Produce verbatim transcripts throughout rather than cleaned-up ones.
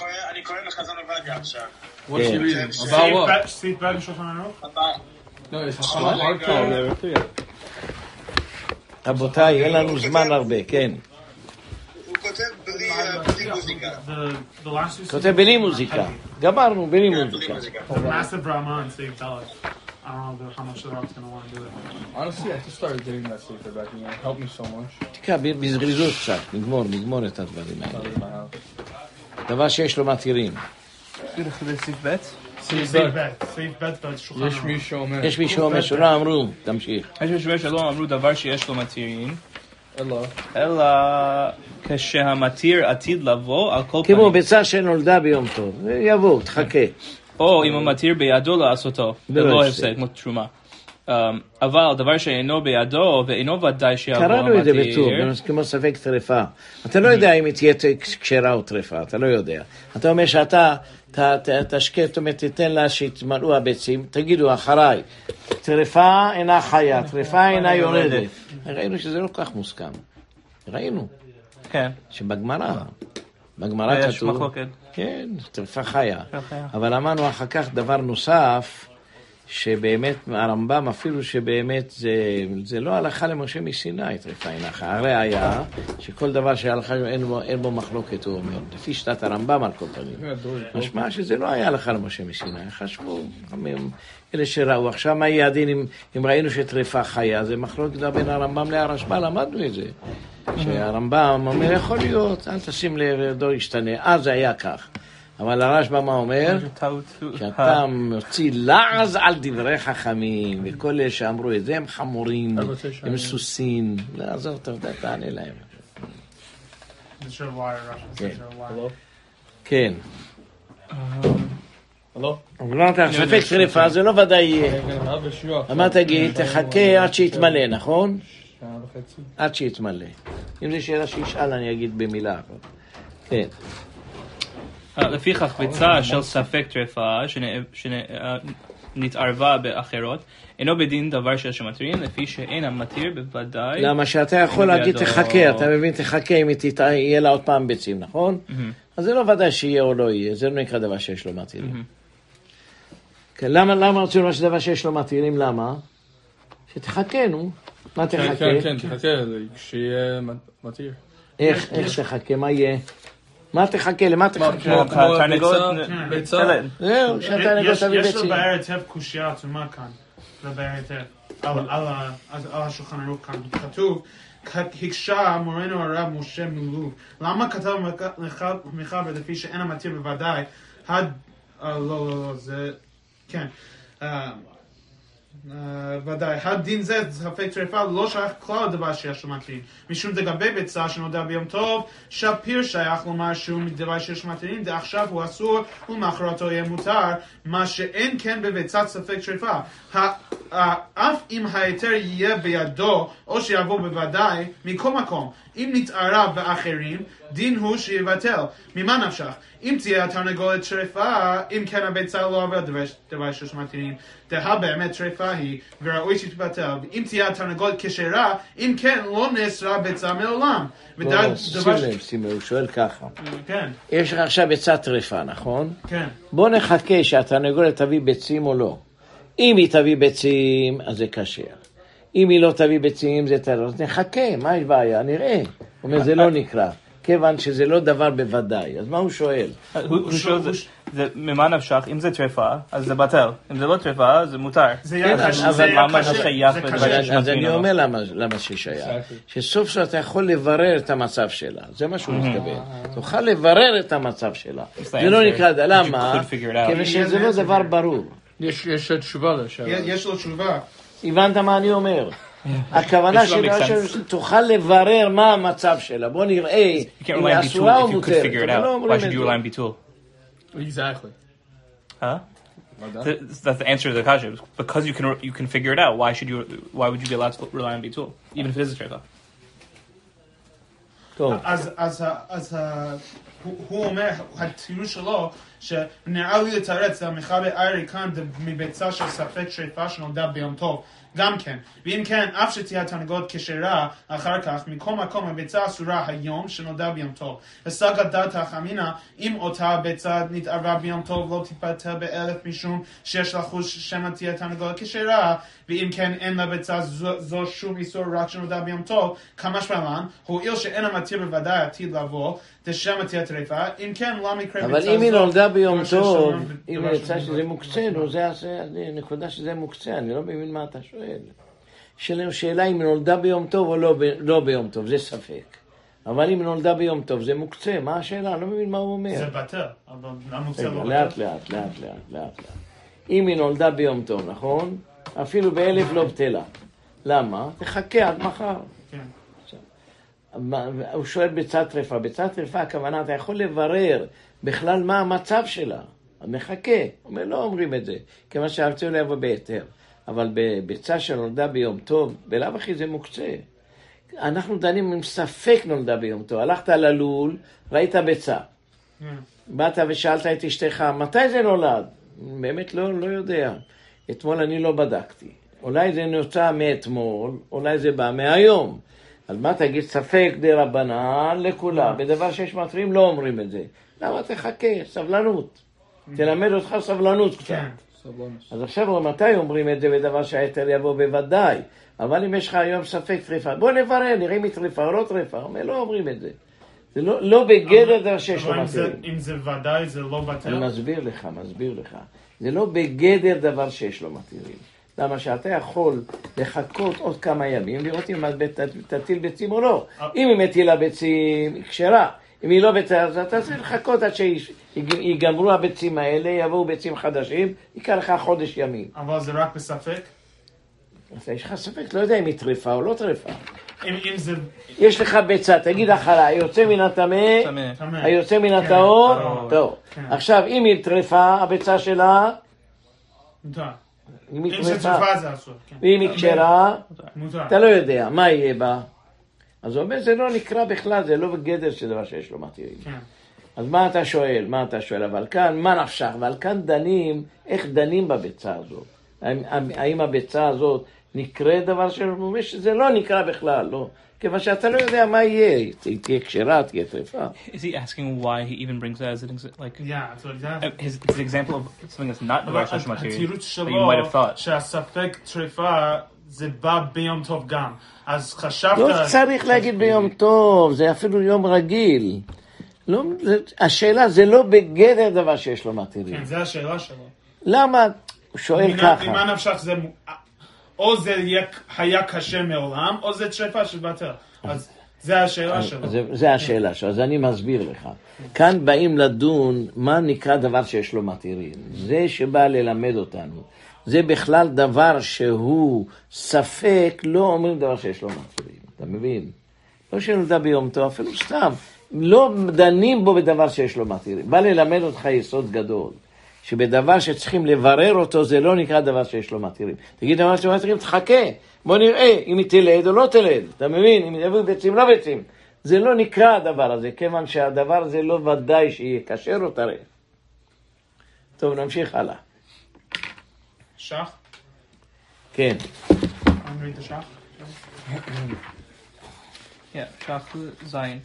אני קורא לחזון עובדיה עכשיו. What she reading? About what? Steve Berg and Shulchan Aruch? About... No, it's Shulchan Aruch. רבותיי, אין לנו זמן הרבה, כן. הוא כותב בלי מוזיקה. גמרנו, בלי מוזיקה. Massive drama and Steve Berg. I don't know how much the rock's going to want to do it. Honestly, I just started getting that sleeper back in there. It helped me so much. תקבל בזריזות קצת, נגמור, נגמור את הדברים האלה. דבר שיש לו מתירים. סעיף ב'? סעיף ב', סעיף ב', יש מי שאומר. יש מי שאומר שלא אמרו, תמשיך. יש מי שאומר שלא אמרו דבר שיש לו מתירים. אלא. אלא כשהמתיר עתיד לבוא על כל פנים. כמו ביצה שנולדה ביום טוב. יבוא, תחכה. או אם המתיר בידו לעשותו, ולא הפסק, כמו תרומה. אבל דבר שאינו בידו, ואינו ודאי שיבוא המתיר... קראנו את זה בטור, כמו ספק טרפה. אתה לא יודע אם היא תהיה קשרה או טרפה, אתה לא יודע. אתה אומר שאתה תשקף, זאת אומרת, תיתן לה שיתמלאו הביצים, תגידו, אחריי, טרפה אינה חיה, טרפה אינה יורדת. ראינו שזה לא כל כך מוסכם. ראינו. כן. שבגמרא... בגמרא כתוב, כן, טרפה חיה. אבל אמרנו אחר כך דבר נוסף, שבאמת, הרמב"ם אפילו שבאמת, זה, זה לא הלכה למשה מסיני, טרפה אינה חיה. הרי היה שכל דבר שהלכה, אין, אין בו מחלוקת, הוא אומר, לפי שתת הרמב"ם על כל פנים. משמע שזה לא היה הלכה למשה מסיני, חשבו, אלה שראו. עכשיו מה יהיה הדין אם, אם ראינו שטרפה חיה, זה מחלוקת בין הרמב"ם להרשב"א, למדנו את זה. שהרמב"ם אומר, יכול להיות, אל תשים לב, לא ישתנה, אז זה היה כך. אבל הרשב"א מה אומר? שאתה מוציא לעז על דברי חכמים, וכל אלה שאמרו את זה הם חמורים, הם סוסים. לעזור, תענה להם. כן. לא. אמרת, ספק טרפה, זה לא ודאי יהיה. אמרת, תחכה עד שיתמלא, נכון? עד שיתמלא. אם זו שאלה שישאל, אני אגיד במילה אחת. כן. לפיכך ביצה של ספק טרפה שנתערבה באחרות, אינו בדין דבר של שמתירים, לפי שאין המתיר בוודאי... למה שאתה יכול להגיד תחכה, אתה מבין, תחכה אם יהיה לה עוד פעם ביצים, נכון? אז זה לא ודאי שיהיה או לא יהיה, זה לא נקרא דבר שיש לו מתירים. למה רוצים לומר שדבר שיש לו מתירים, למה? שתחכנו. מה תחכה? כן, כן, תחכה, כשיהיה מתיר. איך, איך תחכה? מה יהיה? מה תחכה? למה תחכה? כמו ביצה? זהו, שהתרנגולת תביא ביצים. יש לו בער היטב קושייה עצומה כאן, זה בער היטב, על השולחן ערוך כאן. כתוב, הקשה מורנו הרב משה מלוב. למה כתב מחבר לפי שאין המתיר בוודאי? הד... לא, לא, זה... כן. ודאי, הדין זה, ספק טרפה, לא שייך כלל דבר שיש לו מתירים. משום דגבי ביצה שנודע ביום טוב, שפיר שייך לומר שהוא מדבר שיש לו מתירים, דעכשיו הוא אסור ומאחרתו יהיה מותר, מה שאין כן בביצת ספק טרפה. אף אם ההיתר יהיה בידו, או שיבוא בוודאי, מכל מקום, אם נתערב באחרים, דין הוא שיבטל. ממה נפשך? אם תהיה התרנגולת טרפה, אם כן הביצה לא עברה דבר שיש מתירים, דהה באמת טרפה היא, וראוי שתתבטל. אם תהיה התרנגולת כשרה, אם כן לא נאסרה ביצה מעולם. שים לב, שים לב, הוא שואל ככה. יש לך עכשיו ביצה טרפה, נכון? כן. בוא נחכה שהתרנגולת תביא ביצים או לא. אם היא תביא ביצים, אז זה קשה. אם היא לא תביא ביצים, זה תראה. אז נחכה, מה יש בעיה? נראה. הוא אומר, זה לא נקרא. כיוון שזה לא דבר בוודאי. אז מה הוא שואל? הוא שואל, ממה נפשך? אם זה טרפה, אז זה בטל. אם זה לא טרפה, זה מותר. זה ממש שייך. אז אני אומר למה ששייך. שסוף סוף אתה יכול לברר את המצב שלה. זה מה שהוא מתכוון. תוכל לברר את המצב שלה. זה לא נקרא, למה? כיוון שזה לא דבר ברור. יש תשובה לשאלה. יש לו תשובה. הבנת מה אני אומר? הכוונה שלי שתוכל לברר מה המצב שלה. בוא נראה אם אסורה או מותרת. Why should you rely on ביטול? Exactly. Huh? That's the answer to the question. Because you can you can figure it out. Why should you why would you be allowed to rely on ביטול? Even if it is a trade-off. טוב. אז... הוא אומר, התירוש שלו, שנעלו את הארץ, זה המחאה בעיר כאן מביצה של ספק שריפה שנולדה ביום טוב. גם כן. ואם כן, אף שתהיה תנגוד כשרה אחר כך, מכל מקום הביצה אסורה היום שנולדה ביום טוב. השגה דעת החמינה, אם אותה הביצה נתערבה ביום טוב, לא תיפטר באלף משום שיש לחוש שמא תהיה תנגוד כשרה, ואם כן, אין לביצה זו, זו שום איסור רק שנולדה ביום טוב, כמה שבלן, הועיל שאין המתיר בוודאי עתיד לבוא, דשמא תהיה טריפה, אם כן, לא מקרה ביצה זו. אבל אם היא נולדה ביום טוב, אם ביצה שזה מוקצה, נקודה שזה מוקצה, אני לא מבין מה אתה שואל. שאלה אם נולדה ביום טוב או לא, לא ביום טוב, זה ספק. אבל אם נולדה ביום טוב, זה מוקצה. מה השאלה? אני לא מבין מה הוא אומר. זה בטר, אבל המוקצה לא בטר. לאט, לאט, לאט, לאט. אם היא נולדה ביום טוב, נכון? אפילו באלף לא בטלה. למה? תחכה עד מחר. הוא שואל ביצת טרפה. ביצת טרפה, הכוונה, אתה יכול לברר בכלל מה המצב שלה. מחכה. אומר, לא אומרים את זה. כמה שהאמצעו להבא ביתר. אבל בביצה שנולדה ביום טוב, בלאו הכי זה מוקצה. אנחנו דנים עם ספק נולדה ביום טוב. הלכת ללול, ראית ביצה. Mm. באת ושאלת את אשתך, מתי זה נולד? באמת לא, לא יודע. אתמול אני לא בדקתי. אולי זה נוצא מאתמול, אולי זה בא מהיום. אז מה תגיד? ספק דרבנן לכולם. Mm. בדבר שיש מתרים לא אומרים את זה. למה תחכה? סבלנות. Mm. תלמד אותך סבלנות קצת. Yeah. אז עכשיו מתי אומרים את זה בדבר שהיתר יבוא? בוודאי. אבל אם יש לך היום ספק טריפה, בוא נברר, נראה אם היא טריפה או לא טריפה. לא אומרים את זה. זה לא בגדר דבר שיש לו מתיר. אם זה ודאי, זה לא בטל? אני מסביר לך, מסביר לך. זה לא בגדר דבר שיש לו מתירים. למה שאתה יכול לחכות עוד כמה ימים, לראות אם תטיל ביצים או לא. אם היא מטילה ביצים, היא כשרה. אם היא לא ביצה, אז אתה צריך לחכות עד שיגמרו הביצים האלה, יבואו ביצים חדשים, יקר לך חודש ימים. אבל זה רק בספק? אז יש לך ספק, לא יודע אם היא טריפה או לא טריפה. אם, אם זה... יש לך ביצה, תגיד אחלה, היוצא מן התמא, היוצא מן הטהור, טוב. עכשיו, אם היא טריפה, הביצה שלה... אם היא טריפה זה אסור. ואם היא כשרה, אתה לא יודע, מה יהיה בה? אז הוא אומר, זה לא נקרא בכלל, זה לא בגדר של דבר שיש לו מתירים. כן. אז מה אתה שואל? מה אתה שואל? אבל כאן, מה נפשך? אבל כאן דנים, איך דנים בביצה הזאת? האם, האם הביצה הזאת נקרא דבר שאומר שזה לא נקרא בכלל, לא. כיוון שאתה לא יודע מה יהיה, היא תהיה קשרה, תהיה טריפה. Is he asking why he even brings that as an example? Like, yeah, so exactly. His, his example of something that's not דבר שיש לו מתירים, that you might have thought. שהספק טריפה... זה בא ביום טוב גם, אז חשבת... לא צריך להגיד ביום טוב, זה אפילו יום רגיל. לא, זה, השאלה זה לא בגדר דבר שיש לו מתירים. כן, זה השאלה שלו. למה? הוא שואל מנה, ככה. ממה נפשך זה... או זה היה קשה מעולם, או זה טריפה שבטל. אז זה השאלה אז, שלו. זה, זה השאלה שלו, אז אני מסביר לך. כאן באים לדון מה נקרא דבר שיש לו מתירים. זה שבא ללמד אותנו. זה בכלל דבר שהוא ספק, לא אומרים דבר שיש לו מתירים. אתה מבין? לא שנולדה ביום טוב, אפילו סתם. לא דנים בו בדבר שיש לו מתירים. בא ללמד אותך יסוד גדול, שבדבר שצריכים לברר אותו, זה לא נקרא דבר שיש לו מתירים. תגיד דבר שיש לו מתירים, תחכה. בוא נראה אם היא תלד או לא תלד. אתה מבין? אם יבואו ביצים או לא ביצים. זה לא נקרא הדבר הזה, כיוון שהדבר הזה לא ודאי שיקשר או תראה. טוב, נמשיך הלאה. שח? כן. אני ראית שח? כן, שח זין.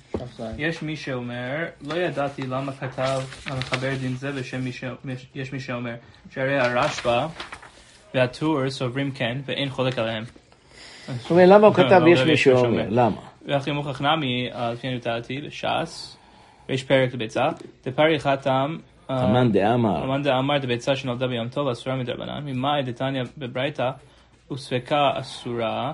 יש מי שאומר, לא ידעתי למה כתב המחבר דין זה בשם יש מי שאומר, שהרי הרשב"א והטור סוברים כן ואין חולק עליהם. זאת אומרת, למה הוא כתב יש מי שאומר? למה? ואחרי מוכח נמי, על פי הנותרתי, ש"ס, ויש פרק לביצה, דפרי חתם, אמן דאמר. אמן דאמר, דביצה שנולדה ביום טוב, אסורה מדרבנן. ממאי דתניא בברייתא, וספקה אסורה,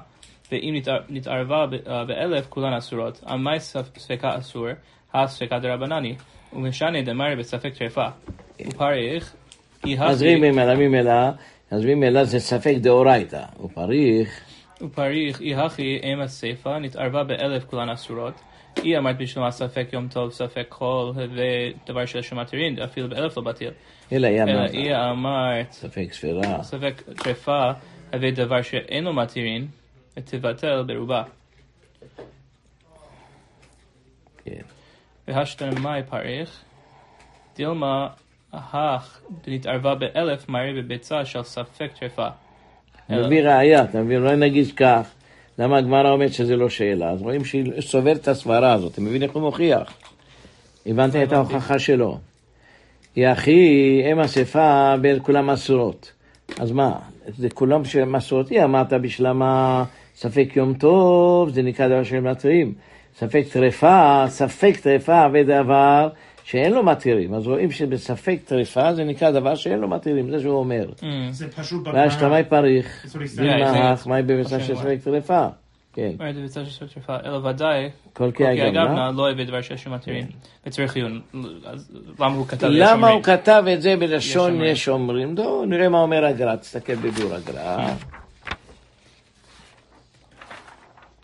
ואם נתערבה באלף, כולן אסורות. אמאי ספקה אסור, הספקה דרבנני, ומשנה דמרי בספק טריפה. ופריך, אז ממילא, ממילא, אז ממילא זה ספק דאורייתא. ופריך, ופריך, אי הכי אם הספקה, נתערבה באלף, כולן אסורות. היא אמרת בשלמה ספק יום טוב, ספק חול, ודבר של שמתירים, אפילו באלף לא בטיל. אלא היא אמרת, ספק ספירה, ספק טריפה, ודבר שאינו מתירים, תבטל ברובה. v'hashtem mai parich dilma hach nit'arva be'elef mari be'betza shel safek trefa. נביא ראייה, נביא, לא נגיד כך. למה הגמרא אומרת שזה לא שאלה? אז רואים שהיא סוברת את הסברה הזאת. אתה מבין איך הוא מוכיח? הבנת את ההוכחה שלו. יחי, הם אספה בין כולם מסורות. אז מה? זה כולם שמסורתי, אמרת בשלמה ספק יום טוב, זה נקרא דבר של מתירים. ספק טרפה, ספק טרפה ודבר שאין לו מתירים. אז רואים שבספק טרפה זה נקרא דבר שאין לו מתירים, זה שהוא אומר. זה פשוט בגמרא. והשתמי פריך, דילמח, מהי במצע של ספק טרפה. כן. מהי במצע של ספק טרפה, אלא ודאי, כל כי הגמרא לא הביא דבר שיש לו מתירים. בצריך עיון, למה הוא כתב יש אומרים? למה הוא כתב את זה בלשון יש אומרים? נראה מה אומר הגר"א, תסתכל בביאור הגר"א.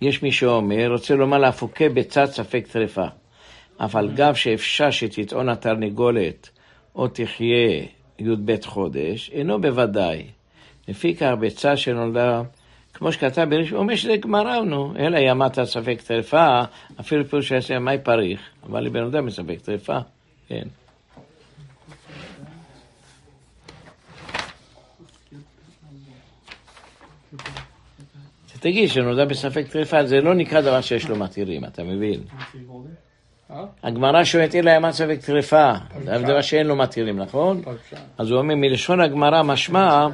יש מי שאומר, רוצה לומר להפוקה בצד ספק טרפה. אף על גב שאפשר שתטעון התרנגולת או תחיה יוד בית חודש, אינו בוודאי. לפי כך ביצה שנולדה, כמו שכתב בראשון, אומר שזה גמרנו, אלא ימת ספק טרפה, אפילו פירוש שעשה מי פריך, אבל לבן אדם מספק טרפה, כן. תגיד שנולדה בספק טרפה, זה לא נקרא דבר שיש לו מתירים, אתה מבין? הגמרא שואלת אלא ימת ספק טרפה, זה דבר שאין לו מתירים, נכון? אז הוא אומר, מלשון הגמרא משמע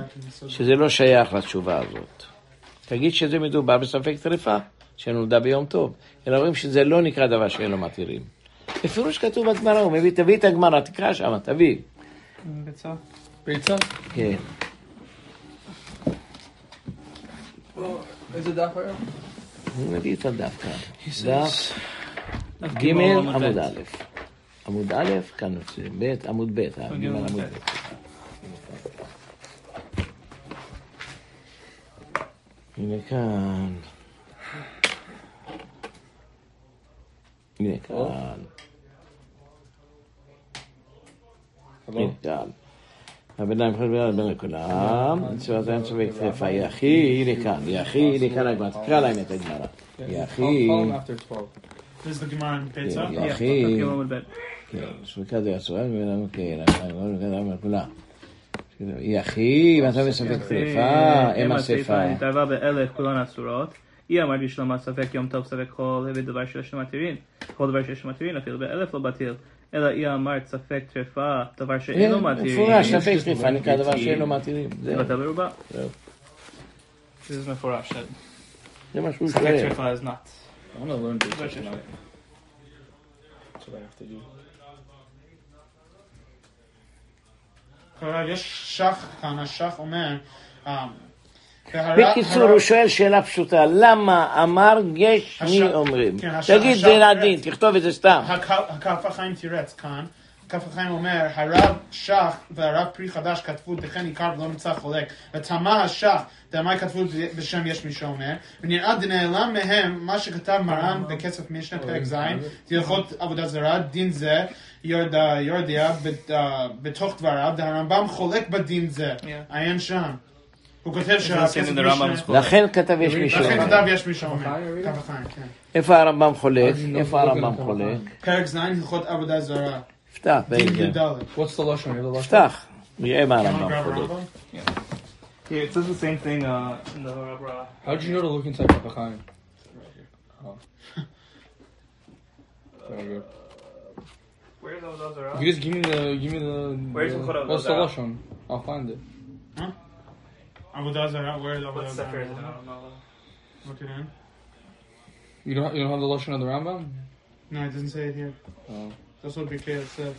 שזה לא שייך לתשובה הזאת. תגיד שזה מדובר בספק טרפה, שנולדה ביום טוב. אלא אומרים שזה לא נקרא דבר שאין לו מתירים. בפירוש כתוב בגמרא, הוא מביא, תביא את הגמרא, תקרא שם, תביא. ביצה? ביצה? כן. איזה דף היום? הוא מביא את הדף כאן. דף ג' עמוד א'. עמוד א', כאן נוצא, ב', עמוד ב', עמוד ב'. הנה כאן. הנה כאן. הנה כאן. הביניים חלבל בין לכולם. צבעתיים צבעי כתרפה. יחי, הנה כאן. יחי, הנה כאן הגמרא. תקרא להם את הגמרא. יחי. יחי. שביקה די הצורה. יחי, ואתה מספק טרפה, אם הספה. נתערבה באלף כולן הצורות, היא אמר בשלמה ספק יום טוב ספק חול, הביא דבר שיש מתירים, כל דבר שיש מתירים, אפילו באלף לא בתיר, אלא היא אמרת ספק טרפה, דבר שאין לו מתירים. מפורש, ספק טרפה, נקרא דבר שאין לו מתירים. ואתה ברובה. זה מפורש. זה מה שהוא שואל. ספק טרפה is not. I want to learn this question. That's what I have to do. יש שח, כאן השח אומר בקיצור הוא שואל שאלה פשוטה, למה אמר יש מי אומרים? תגיד זה נעדין, תכתוב את זה סתם. הכף החיים תירץ כאן, הכף החיים אומר הרב שח והרב פרי חדש כתבו דכן עיקר ולא נמצא חולק ותמה השח דמי כתבו בשם יש מי שאומר ונראה דנעלם מהם מה שכתב מרן בכסף משנה פרק זין תלכות עבודה זרה דין זה יורדיה, יורדיה, בתוך דבריו, הרמב"ם חולק בדין זה, עיין שם. הוא כותב שהכסף משנה... לכן כתב יש מי שאומר. לכן כתב יש מי שאומר. איפה הרמב"ם חולק? איפה הרמב"ם חולק? פרק זין, הלכות עבודה זרה. פתח, בגלל. פתח, נראה מה הרמב"ם חולק. Yeah, it says the same thing in the Harabra. How did you know to look inside Rav Chaim? Oh. Where are those other out? You just give me the, give me the... Where's the Kodav? What's the Lashon? I'll find it. Huh? Abu Dazar out, where is Abu Dazar? What's Sefer? Look it in. You don't, you don't have the Lashon of the Rambam? No, it doesn't say it here. Oh. That's what B K said.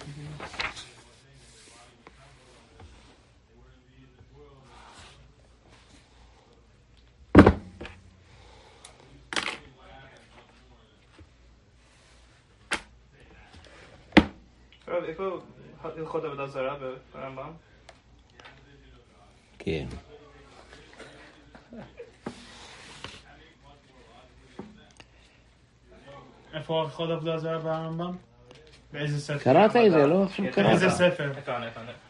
איפה הלכות עבודה זרה ברמב"ם? כן. איפה הלכות עבודה זרה ברמב"ם? באיזה ספר? קראת את זה, לא? איזה ספר?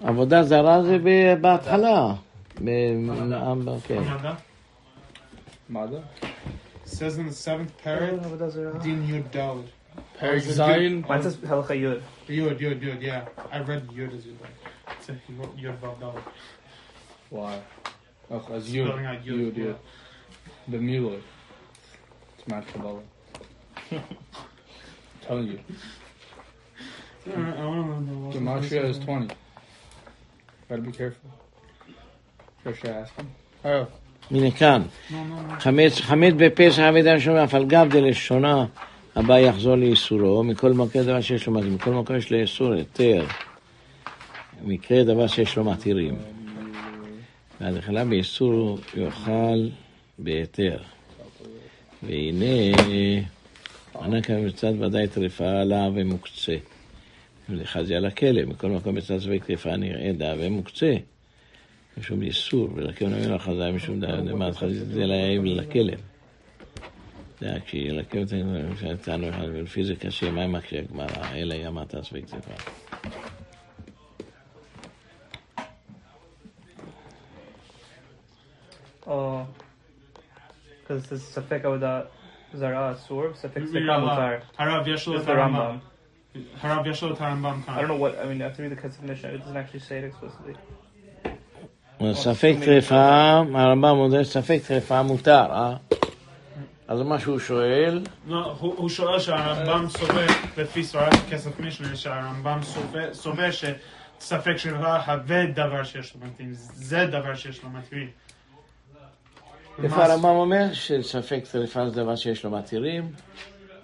עבודה זרה זה בהתחלה. במעמדה? מעמדה? It says in the seventh parrot, Din Yud Dalet. Perik Zion. Mine says Halacha Yud. Yud, Yud, Yud, yeah. I read Yud as Yud. It's a Yud Vavdal. Why? Oh, as Yud. Spelling out Yud, Yud, Yud. The Mulot. It's Mad Kabbalah. I'm telling you. I don't know. Gematria is twenty. Gotta be careful. First you're asking. Oh. מנכאן, חמץ בפסח אבידם שומע, אבל גם דלשונה הבא יחזור לאיסורו, מכל מקרה דבר שיש לו מתירים, מכל מקרה יש לאיסור היתר, מקרה דבר שיש לו מתירים. והדחלה באיסור יאכל בהיתר. והנה, ענק המצד ודאי טריפה עליו ומוקצה. ולחזי על הכלב, מכל מקום מצד צווי טריפה נראה דה ומוקצה. משום איסור, ולכן אומר לך, זה היה משום דמעת חזית, זה לא יעיב לכלב. זה היה כשילקב אותנו, כשהייתנו אחד, ולפי זה קשה, מה עם כשהגמרה? אלא ימה תעשבי כתפה. או, כזה זה ספק עבודה זרה אסור, ספק ספקה מותר. הרב יש לו את הרמב"ם. הרב יש לו את הרמב"ם כאן. I don't know what, I mean, I have to read the definition, it doesn't actually say it explicitly. ספק טריפה, הרמב"ם מודה, ספק טריפה מותר, אה? אז מה שהוא שואל... לא, הוא שואל שהרמב"ם סובר, לפי סברת כסף משנה, שהרמב"ם סובר שספק שריפה הווה דבר שיש לו מתאים, זה דבר שיש לו מתאים. איפה הרמב"ם אומר שספק טריפה זה דבר שיש לו מתאים?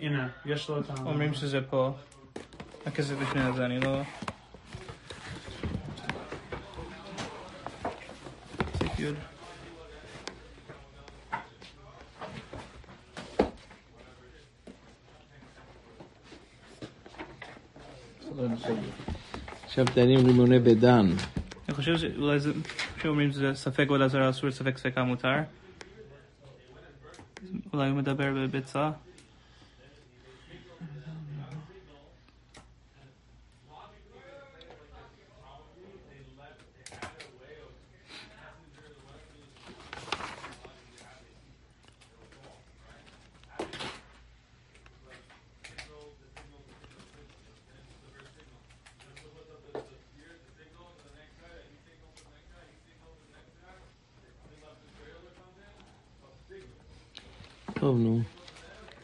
הנה, יש לו את הרמב"ם. אומרים שזה פה, הכסף משנה הזה, אני לא... Good. עכשיו תענים רימוני בדן. אני חושב שאולי זה, כשאומרים שזה ספק עבודה זרה אסור, ספק ספקה מותר. אולי הוא מדבר בביצה. טוב, נו,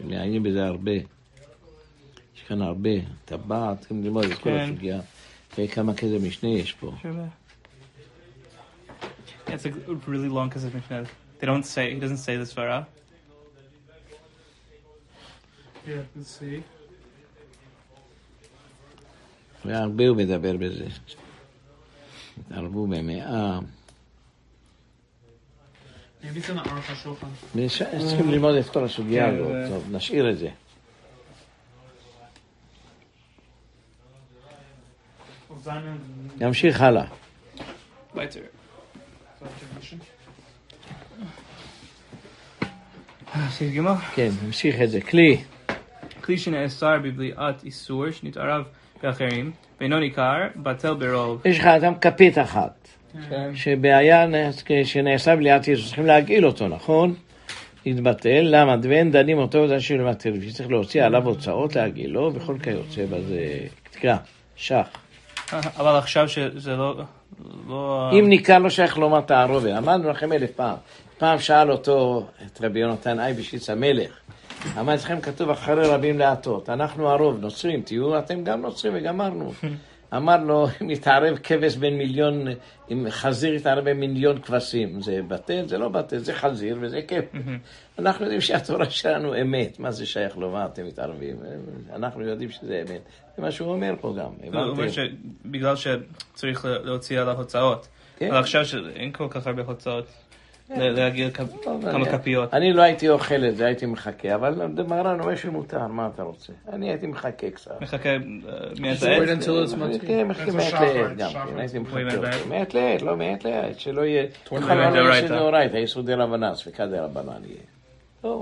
מעניין בזה הרבה. יש כאן הרבה, טבעת, צריכים ללמוד את כל הסוגיה. וכמה כזה משנה יש פה. It's a really long כזה משנה. They don't say, he doesn't say this far out. Yeah, let's see. והרבה הוא מדבר בזה. התערבו במאה. צריכים ללמוד לפתור הסוגיה הזאת, טוב, נשאיר את זה. נמשיך הלאה. כן, נמשיך את זה. כלי. כלי שנאסר בבליעת איסור שנתערב באחרים, ואינו ניכר, בטל ברוב. יש לך אדם כפית אחת. שבעיה שנעשה בליעת איסור, צריכים להגעיל אותו, נכון? התבטל, למה? ואין דנים אותו בזה של מתיר, שצריך להוציא עליו הוצאות, להגעילו, וכל כיוצא בזה, תקרא, שח. אבל עכשיו שזה לא... אם ניכר לא שייך לומר תערובה, אמרנו לכם אלף פעם, פעם שאל אותו את רבי יונתן אייבשיץ המלך, אמר אצלכם כתוב אחרי רבים להטות, אנחנו הרוב נוצרים, תהיו, אתם גם נוצרים וגמרנו. אמר לו, אם יתערב כבש בין מיליון, אם חזיר יתערב בין מיליון כבשים, זה בטל, זה לא בטל, זה חזיר וזה כיף. אנחנו יודעים שהתורה שלנו אמת. מה זה שייך לו? מה אתם מתערבים? אנחנו יודעים שזה אמת. זה מה שהוא אומר פה גם. הוא אומר שבגלל שצריך להוציא עליו הוצאות. אבל עכשיו שאין כל כך הרבה הוצאות, להגיע כמה כפיות. אני לא הייתי אוכל את זה, הייתי מחכה, אבל מרן אומר שמותר, מה אתה רוצה? אני הייתי מחכה קצת. מחכה מעט לעט? כן, מחכה מעט לעט גם, הייתי מחכה. מעט לעט, לא מעט לעט, שלא יהיה... דאורייתא, איסור דרבנן, ספקא דרבנן יהיה.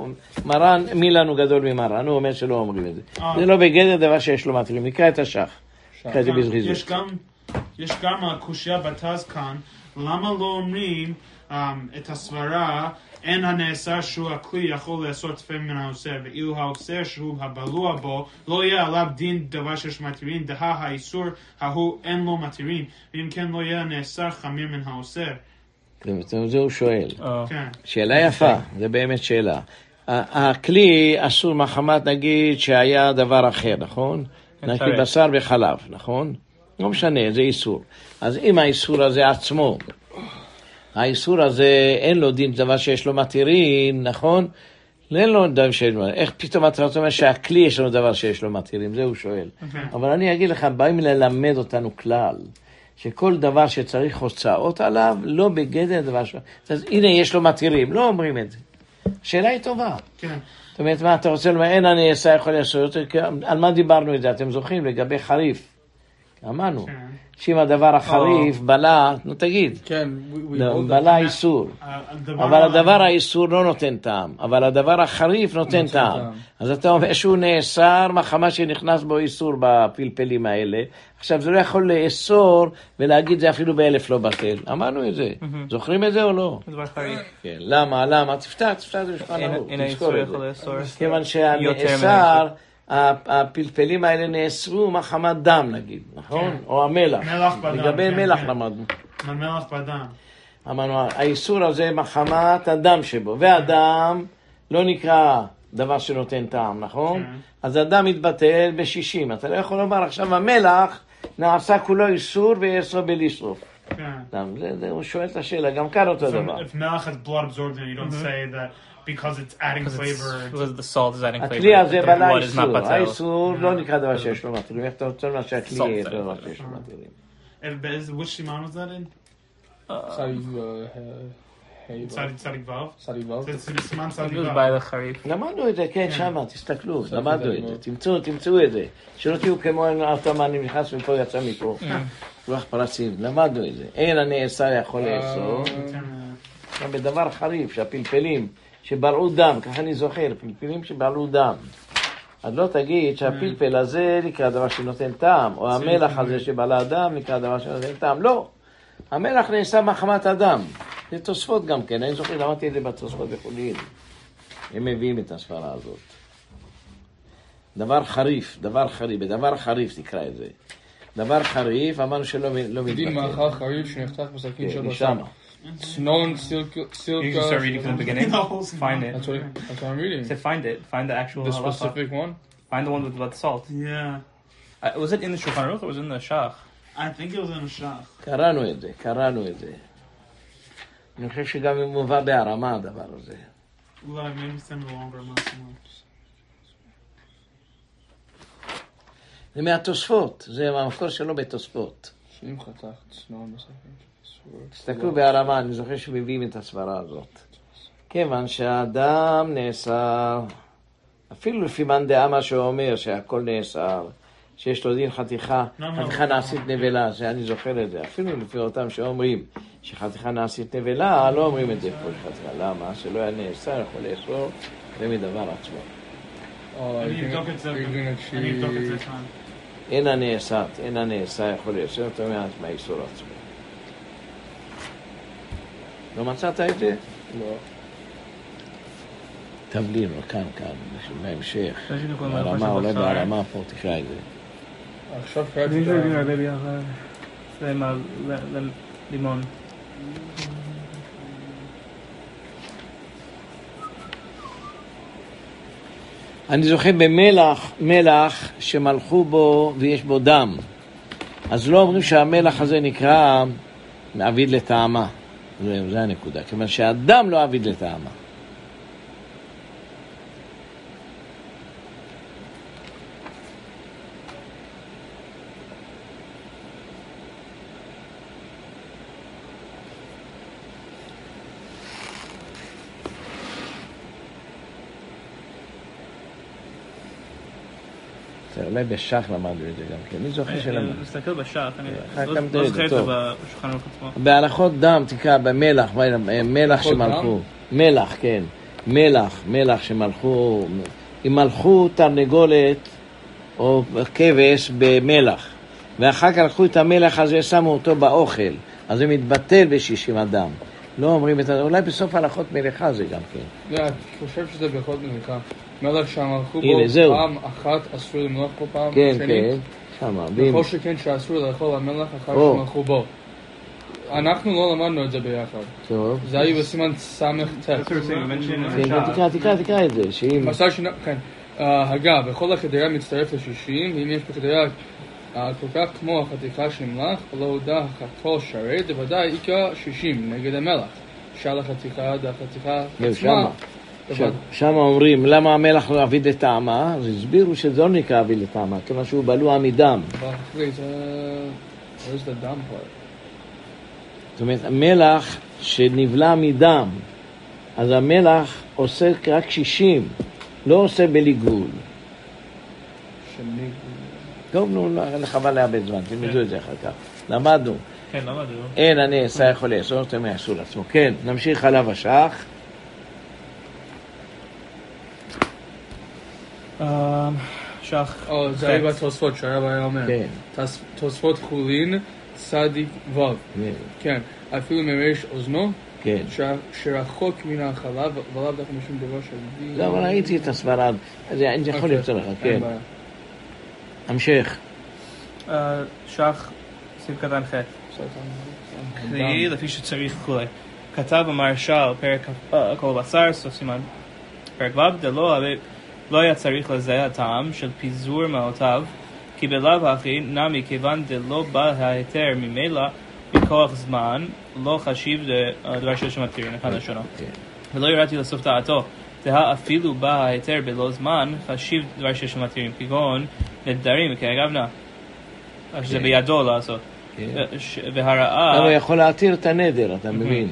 מרן, מי לנו גדול ממרן, הוא אומר שלא אומרים את זה. זה לא בגדר דבר שיש לו מתחילים, נקרא את השח. נקרא את זה בזריזות. יש גם הקושיה בתז כאן, למה לא אומרים... את הסברה אין הנעשה שהוא הכלי יכול לעשות פה מן העושה, ואילו העושה שהוא הבלוע בו, לא יהיה עליו דין דבר שיש מתירים, דהה האיסור ההוא אין לו מתירים, ואם כן לא יהיה הנעשה חמיר מן העושה. זה הוא שואל. שאלה יפה, זה באמת שאלה. הכלי אסור מחמת, נגיד, שהיה דבר אחר, נכון? נגיד בשר וחלב, נכון? לא משנה, זה איסור. אז אם האיסור הזה עצמו, האיסור הזה אין לו דין דבר שיש לו מתירים, נכון? אין לו דבר שיש לו מתירים. איך פתאום אתה אומר שהכלי יש לנו דבר שיש לו מתירים? זה הוא שואל. אבל אני אגיד לך, באים ללמד אותנו כלל, שכל דבר שצריך הוצאות עליו, לא בגדר דבר ש... אז הנה יש לו מתירים, לא אומרים את זה. השאלה היא טובה. כן. זאת אומרת, מה אתה רוצה לומר? אין אני אעשה יכול לעשות יותר, על מה דיברנו את זה? אתם זוכרים? לגבי חריף. אמרנו. כן. שאם הדבר החריף, oh. בלה, נו תגיד. כן. We, we לא, בלה איסור. Uh, אבל הדבר האיסור לא נותן טעם. אבל הדבר החריף נותן טעם. טעם. אז אתה אומר שהוא נאסר, מחמה שנכנס בו איסור בפלפלים האלה. עכשיו זה לא יכול לאסור ולהגיד זה אפילו באלף לא בטל. אמרנו את זה. Mm-hmm. זוכרים את זה או לא? הדבר חריף. כן. למה? למה? תפתח, תפתח, זה משפט נהוג. אין האיסור יכול לאסור. כיוון שהנאסר... הפלפלים האלה נאסרו מחמת דם נגיד, נכון? או המלח. מלח בדם. לגבי מלח למדנו. מלח בדם. אמרנו, האיסור הזה מחמת הדם שבו, והדם לא נקרא דבר שנותן טעם, נכון? אז הדם מתבטל בשישים. אתה לא יכול לומר עכשיו המלח נעשה כולו איסור ויאסור בלשרוף. הוא שואל את השאלה, גם כאן אותו דבר. אם מלח has blood absorbed and you don't say that because it's adding flavor because the salt is adding flavor הכלי הזה בלה איסור, האיסור לא נקרא דבר שיש לו מתירים, איך אתה רוצה לומר שהכלי יהיה דבר שיש לו מתירים? Which siman was that in? צדיק וו? צדיק וו? זה סימן צדיק וו. למדנו את זה, כן, שמה, תסתכלו, למדנו את זה, תמצאו, תמצאו את זה, שלא תהיו כמו אף פעם אני נכנס מפה יצא מפה, רוח פרסים, למדנו את זה, אין הנעשה יכול לאסור, גם בדבר חריף, שהפלפלים, שבלעו דם, ככה אני זוכר, פלפלים שבלעו דם. אז לא תגיד שהפלפל הזה נקרא דבר שנותן טעם, או המלח הזה שבלע דם נקרא דבר שנותן טעם. לא, המלח נעשה מחמת הדם. זה תוספות גם כן, אני זוכר, למדתי את זה בתוספות בחולין. הם מביאים את הספרה הזאת. דבר חריף, דבר חריף, בדבר חריף תקרא את זה. דבר חריף, אמרנו שלא מתבטא. דין מאכל חריף שנחתך בסכין של בשר. Snow silka silka. You can start reading from the beginning. Find it. That's what, that's what I'm reading. So find it. Find the actual the halacha. Specific one. Find the one with the salt. Yeah. Uh, was it in the Shulchan Aruch or was it in the Shach? I think it was in the Shach. קראנו את זה, קראנו את זה. אני חושב שגם אם מובא בהרמה הדבר הזה. Well, I made some longer muscles. זה מהתוספות, זה מהמקור שלו בתוספות. שאם חתכת סנון בספר. תסתכלו בהרמה, אני זוכר שמביאים את הסברה הזאת. כיוון שהאדם נאסר, אפילו לפי מאן דאמר שאומר שהכל נאסר, שיש לו דין חתיכה, חתיכה נעשית נבלה, שאני זוכר את זה. אפילו לפי אותם שאומרים שחתיכה נעשית נבלה, לא אומרים את זה פה לחתיכה. למה? שלא היה נאסר, יכול לאסור, זה מדבר עצמו. אני אבדוק את זה, אני אבדוק את זה כאן. אין הנאסר, אין הנאסר, יכול לאסור, זאת אומרת מהאיסור עצמו. לא מצאת את זה? לא. תבלין, לא כאן, כאן, בהמשך. הרמה, אולי בהרמה פה, תקרא את זה. עכשיו קראתי את זה. אני לא יודע ביחד. זה לימון. אני זוכר במלח, מלח שמלחו בו ויש בו דם. אז לא אומרים שהמלח הזה נקרא מעביד לטעמה. זהו, זה הנקודה, כיוון שהאדם לא עביד לטעמה. אולי בשח למדו את זה גם כן, אני זוכר שלמדו. אני מסתכל בשח, אני לא זוכר את זה בשולחן ערוך עצמו. בהלכות דם, תקרא, במלח, מלח שמלכו. מלח, כן. מלח, מלח שמלכו. אם מלכו תרנגולת או כבש במלח, ואחר כך לקחו את המלח הזה, שמו אותו באוכל, אז זה מתבטל בשישים הדם. לא אומרים את זה, אולי בסוף הלכות מלאכה זה גם כן. לא, אני חושב שזה בהלכות מלאכה. מלך שהמלכו בו פעם אחת אסור למלוך פה פעם שנית. כן, כן, שמה. בכל שכן שאסור לאכול המלך אחר שמלכו בו. אנחנו לא למדנו את זה ביחד. טוב. זה היה בסימן סמך טקסט. תקרא, תקרא, תקרא את זה. שאם... כן. הגה, בכל החדירה מצטרף לשישים, ואם יש בחדירה כל כך כמו החתיכה של מלך, לא הודע החתו שרת, בוודאי עיקר שישים נגד המלך. שאל החתיכה, החתיכה עצמה. שם אומרים, למה המלך לא עביד את טעמה? אז הסבירו שזה לא נקרא עביד את טעמה, כמו שהוא בלוע מדם. זאת אומרת, המלח שנבלע מדם, אז המלח עושה רק שישים, לא עושה בליגול. טוב, נו, חבל לאבד זמן, תלמדו את זה אחר כך. למדנו. כן, למדנו. אין, אני אעשה יכול לעשות, אתם יעשו לעצמו. כן, נמשיך עליו השח. שח. או, זה היה בתוספות, שהרב היה אומר. כן. תוספות חולין. צדיק וו. כן. אפילו מרש אוזנו, שרחוק מן החלב, ולאו דווקא משום דבר של... לא, אבל ראיתי את הסברה, אז אני יכול למצוא לך, כן. המשך. שח, סעיף קטן ח' קריאי לפי שצריך כולי. כתב המרש"ל, פרק הכל בשר, סוף סימן פרק ו' דלא, לא היה צריך לזה הטעם של פיזור מעותיו, כי בלב האחי נמי כיוון דלא בא ההיתר ממילא מכוח זמן לא חשיב דבר שמתירים אחד לשונו ולא יראתי לסוף דעתו דהה אפילו בא ההיתר בלא זמן חשיב דבר שמתירים כגון נדרים וכאגבנה שזה בידו לעשות והרעה אבל הוא יכול להתיר את הנדר אתה מבין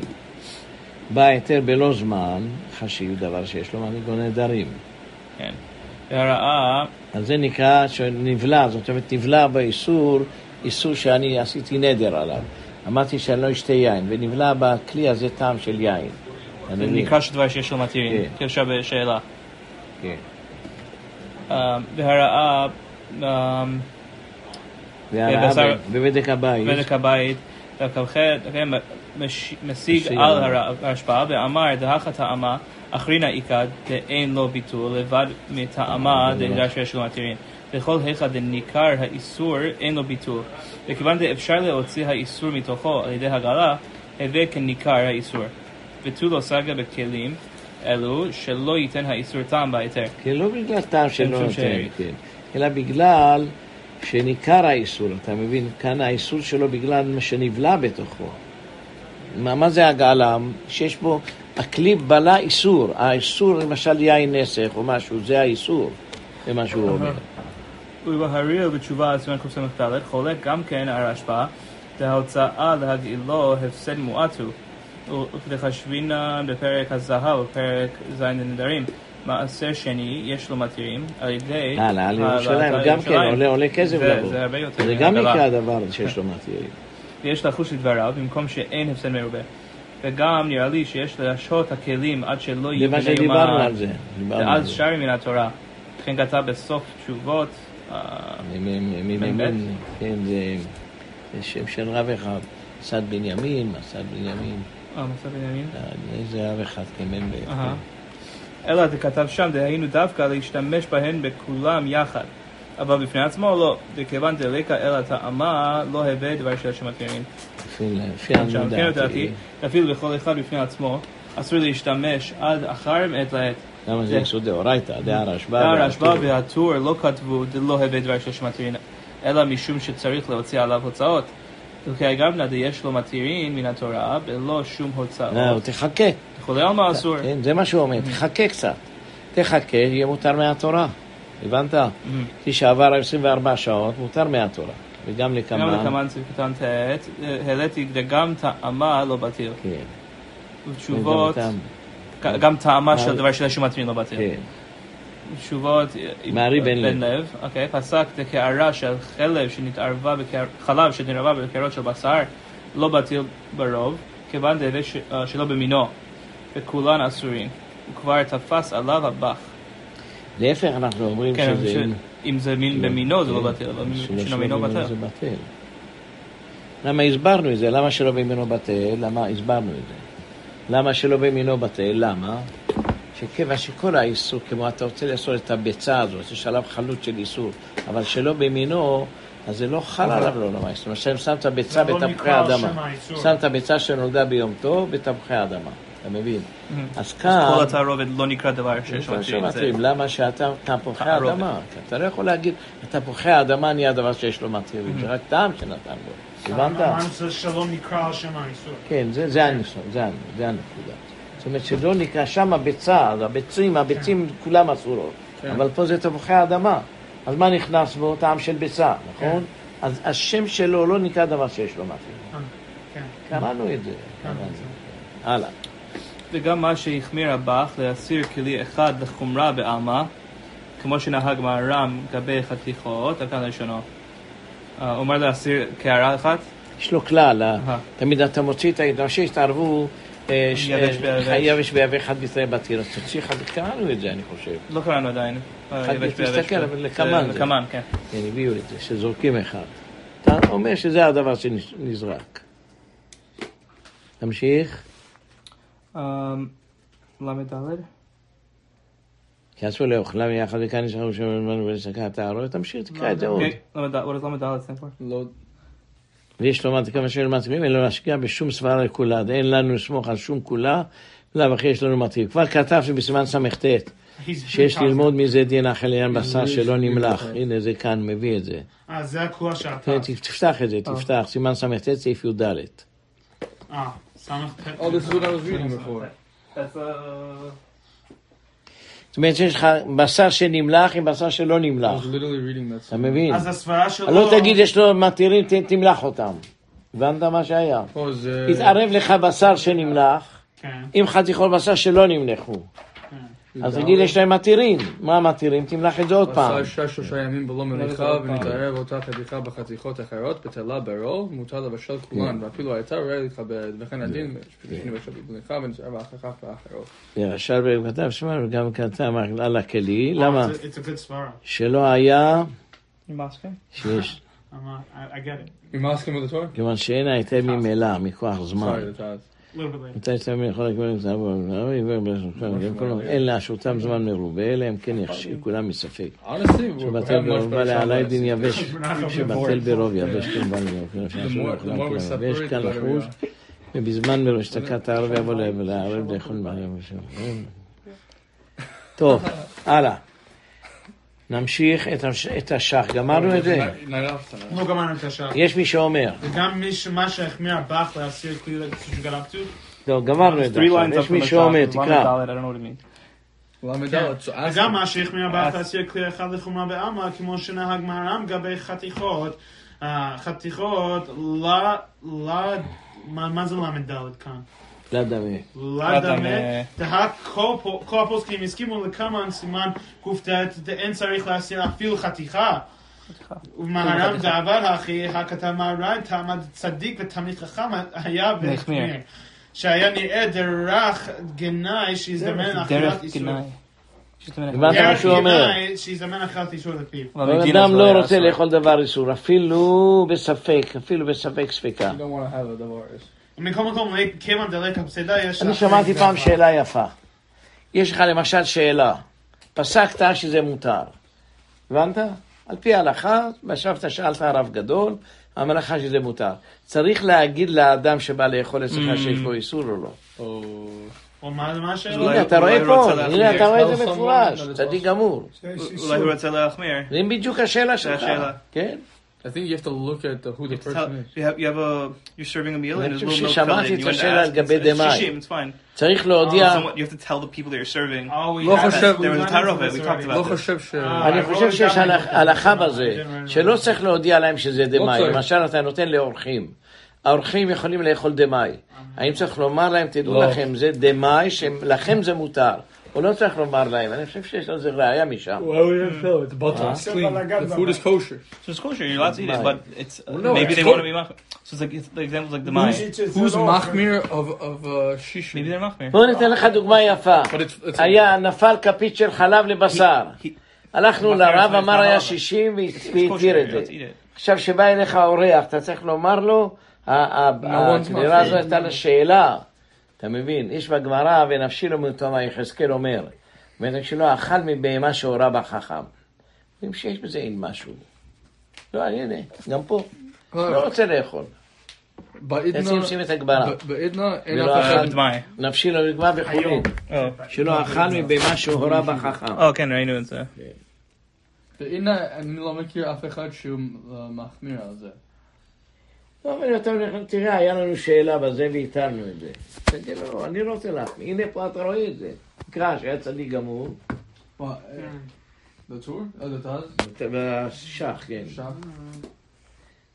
בא ההיתר בלא זמן חשיב דבר שיש לו מנגון נדרים כן והרעה אז זה נקרא שנבלע, זאת אומרת נבלע באיסור, איסור שאני עשיתי נדר עליו. אמרתי שאני לא אשתה יין, ונבלע בכלי הזה טעם של יין. זה נקרא שדבר שיש לו מתירים, כרשה בשאלה. כן. והרעה... והרעה בבדק הבית. בבדק הבית, והכבחת, משיג על ההשפעה, ואמר דהך הטעמה, אחרין העיקד, דאין לו ביטול, לבד מטעמה דהדר שיש לו מתירים. בכל היכד ניכר האיסור, אין לו ביטול. וכיוון דאפשר להוציא האיסור מתוכו על ידי הגלה, הווה כניכר האיסור. ותו לא סגה בכלים אלו, שלא ייתן האיסור טעם בהיתר. כן, לא בגלל טעם שלא נותן, אלא בגלל שניכר האיסור, אתה מבין? כאן האיסור שלו בגלל מה שנבלע בתוכו. מה זה הגלה? שיש בו... הכלי בלה איסור, האיסור למשל יין נסך או משהו, זה האיסור, זה מה שהוא אומר. ובהריר בתשובה על סימן קופסה מכתלת, חולק גם כן הרשב"א, וההוצאה להגעילו הפסד מועטו, ולחשבינה בפרק הזהב, בפרק זין הנדרים, מעשר שני יש לו מתירים, על ידי... הלאה, על ירושלים, גם כן, עולה כזב לבוא. זה גם יקרה הדבר שיש לו מתירים. ויש לחוש לדבריו, במקום שאין הפסד מרובה. וגם נראה לי שיש להשהות הכלים עד שלא יהיה בני יומן ואז שרים מן התורה וכן כתב בסוף תשובות מבין כן זה שם של רב אחד מסד בנימין מסד בנימין אה מסד בנימין איזה רב אחד כמם אלא זה כתב שם דהיינו דווקא להשתמש בהן בכולם יחד אבל בפני עצמו לא דכיוון דלקה אלא טעמה לא הבא דבר של שמתירים אפילו בכל אחד בפני עצמו אסור להשתמש עד אחר מעת לעת למה זה יסוד דאורייתא הרשב"א והטור לא כתבו דלא הבא דבר של שמתירים אלא משום שצריך להוציא עליו הוצאות וכאגבנה יש לו מתירים מן התורה בלא שום הוצאות תחכה זה מה שהוא אומר תחכה קצת תחכה יהיה מותר מהתורה הבנת? כי שעבר עשרים וארבע שעות מותר מהתורה וגם לקמן גם לקמן סביב קטן תעת העליתי וגם טעמה לא בתיר ותשובות גם טעמה של דבר של שמתמין לא בתיר ותשובות מערי בן לב פסק כערה של חלב שנתערבה חלב שנתערבה בקערות של בשר לא בתיר ברוב כיוון דהווה שלא במינו וכולן אסורים וכבר תפס עליו הבח להפך אנחנו אומרים שזה... אם זה מין במינו זה לא בטל, אבל שלא מינו בטל. למה הסברנו את זה? למה שלא במינו בטל? למה הסברנו את זה? למה שלא במינו בטל? למה? שכיוון שכל האיסור, כמו אתה רוצה לאסור את הביצה הזו, יש עליו חלות של איסור, אבל שלא במינו, אז זה לא חל עליו לא נורא. זאת אומרת, שם שמת ביצה בתפוחי אדמה. שמת ביצה שנולדה ביום טוב בתפוחי אדמה. אתה מבין? אז כאן... כל התערובת לא נקרא דבר שיש מתירים. למה שאתה תפוחי אדמה? אתה לא יכול להגיד, התפוחי האדמה נהיה דבר שיש לו מתירים. זה רק טעם שנתן בו. הבנת? זה שלא נקרא על שם האיסור. כן, זה הניסור, זה הנקודה. זאת אומרת, שלא נקרא שם הביצה, הביצים, הביצים כולם אסורות. אבל פה זה תפוחי האדמה. אז מה נכנס בו? טעם של ביצה, נכון? אז השם שלו לא נקרא דבר שיש לו מתירים. קראנו את זה. הלאה. וגם מה שהחמיר הבח להסיר כלי אחד לחומרה בעלמה, כמו שנהג מהר"ם גבי חתיכות, הכלל לשונו. אומר להסיר קערה אחת? יש לו כלל, תמיד אתה מוציא את הידע שהתערבו יבש ביבש אחד בישראל בתירה. תוציא אחד, קראנו את זה אני חושב. לא קראנו עדיין. אחד מסתכל, אבל לקמן זה. לקמן, כן. כן, הביאו את זה, שזורקים אחד. אתה אומר שזה הדבר שנזרק. תמשיך. למד דלת כי אסור לאוכלם יחד וכאן נשארו שמלמנו ולשקע התערות תמשיך תקרא את זה עוד למד דלת ויש לומד כמה של מתאימים אין לו להשקיע בשום סברה לכולה אין לנו לסמוך על שום כולה לא וכי יש לנו מתאים כבר כתב שבסימן סמכתת שיש ללמוד מזה דין החליין בשר שלא נמלח הנה זה כאן מביא את זה זה הכוח שאתה תפתח את זה תפתח סימן סמכתת סעיף י' ד' אה Oh, this is what I was reading before. That's a... זאת אומרת שיש לך בשר שנמלח עם בשר שלא נמלח. אתה מבין? לא תגיד יש לו מתירים, תמלח אותם. הבנת מה שהיה? התערב לך בשר שנמלח עם חתיכות בשר שלא נמלחו. אז תגיד יש להם מתירים. מה מתירים? תמלח את זה עוד פעם. בשר שלושה ימים בלא מריחה ונתערב אותה חתיכה בחתיכות אחרות בטלה ברוב, מותר לבשל כולן, ואפילו הייתה ראה להתחבד, וכן הדין שנבשל בלניחה ונתערב אחריך ואחרות. ישר וכתב שמר וגם כתב על הכלי, למה? שלא היה... עם מסכים? שיש. עם מסכים על התואר? כיוון שאין הייתה ממילא, מכוח זמן. מתי יצטרם יכול לקבל את זה עבור עבור אין להשותם זמן מרובה אלה הם כן יחשיר כולם מספק שבטל ברוב בא להעלי דין יבש שבטל ברוב יבש כן בא לברוב יבש כאן לחוש ובזמן מרוב השתקעת הערב יבוא לערב לאכון טוב, הלאה נמשיך את השח, גמרנו את זה? לא גמרנו את השח. יש מי שאומר. וגם מה שהחמיר הבח להסיר כלי שגלבתי? לא, גמרנו את זה. יש מי שאומר, תקרא. וגם מה שהחמיר הבח להסיר כלי אחד לחומרה בעלמא, כמו שנהג מהר"ם גבי חתיכות. חתיכות, מה זה למד ד' כאן? לא דמה. לא דמה. דהק כל הפוסקים הסכימו לכמה סימן קופטת, ואין צריך להסיר אפילו חתיכה. ומהר"ם דאבר האחי, הכתב מהר"ם, תעמד צדיק ותלמיד חכם היה והחמיר. שהיה נראה דרך גנאי שהזדמן אחרת איסור. דרך גנאי שהזדמן אחרת איסור לפיו. האדם לא רוצה לאכול דבר איסור, אפילו בספק, אפילו בספק ספקה. מכל מקום, כיוון דלת הפסדה יש... אני שמעתי פעם שאלה יפה. יש לך למשל שאלה. פסקת שזה מותר. הבנת? על פי ההלכה, בשבת שאלת הרב גדול, אמר לך שזה מותר. צריך להגיד לאדם שבא לאכול אצלך שיש לו איסור או לא. או מה השאלה? הנה, אתה רואה פה. הנה, אתה רואה את זה מפורש. צדיק גמור. אולי הוא רוצה להחמיר. זה בדיוק השאלה שלך. כן? I think you have to look at the, who the person is. You have, you have a, you're serving a meal and there's a little milk coming in. You want to ask, it's, it's shishim, it's fine. צריך להודיע... You have to tell the people that you're serving. לא חושב... There was a tarot of it, we talked about this. אני חושב שיש הלכה בזה, שלא צריך להודיע להם שזה דמאי. למשל, אתה נותן לאורחים. האורחים יכולים לאכול דמאי. האם צריך לומר להם, תדעו לכם, זה דמאי, שלכם זה מותר. הוא לא צריך לומר להם, אני חושב שיש לזה ראייה משם. The bottle is clean, the food is kosher. So it's kosher, you're allowed to eat it, but it's, maybe they want to be machmir. So it's like, the example is like the mai. Who's machmir of shish? Maybe they're machmir. בואו ניתן לך דוגמה יפה. היה נפל כפית של חלב לבשר. הלכנו לרב, אמר היה שישים והתיר את זה. עכשיו שבא אליך האורח, אתה צריך לומר לו, הכבירה הזו הייתה לשאלה. אתה מבין? יש בגמרא ונפשי לו מטומאה, יחזקאל אומר, ונפשי לו אכל מבהמה שהורה בה חכם. אם שיש בזה אין משהו. לא, הנה, גם פה. לא רוצה לאכול. תשים שים את הגברה. נפשי לו מטומאה וחולין. שלא אכל מבהמה שהורה בה חכם. או, כן, ראינו את זה. אני לא מכיר אף אחד שהוא מחמיר על זה. לא, אבל אתה הולך, תראה, היה לנו שאלה בזה והתארנו את זה. תגיד לו, אני לא רוצה לך, הנה פה אתה רואה את זה. קרש, היה צדיק גמור. מה, בטור? עד התאז? בשח, כן. שח?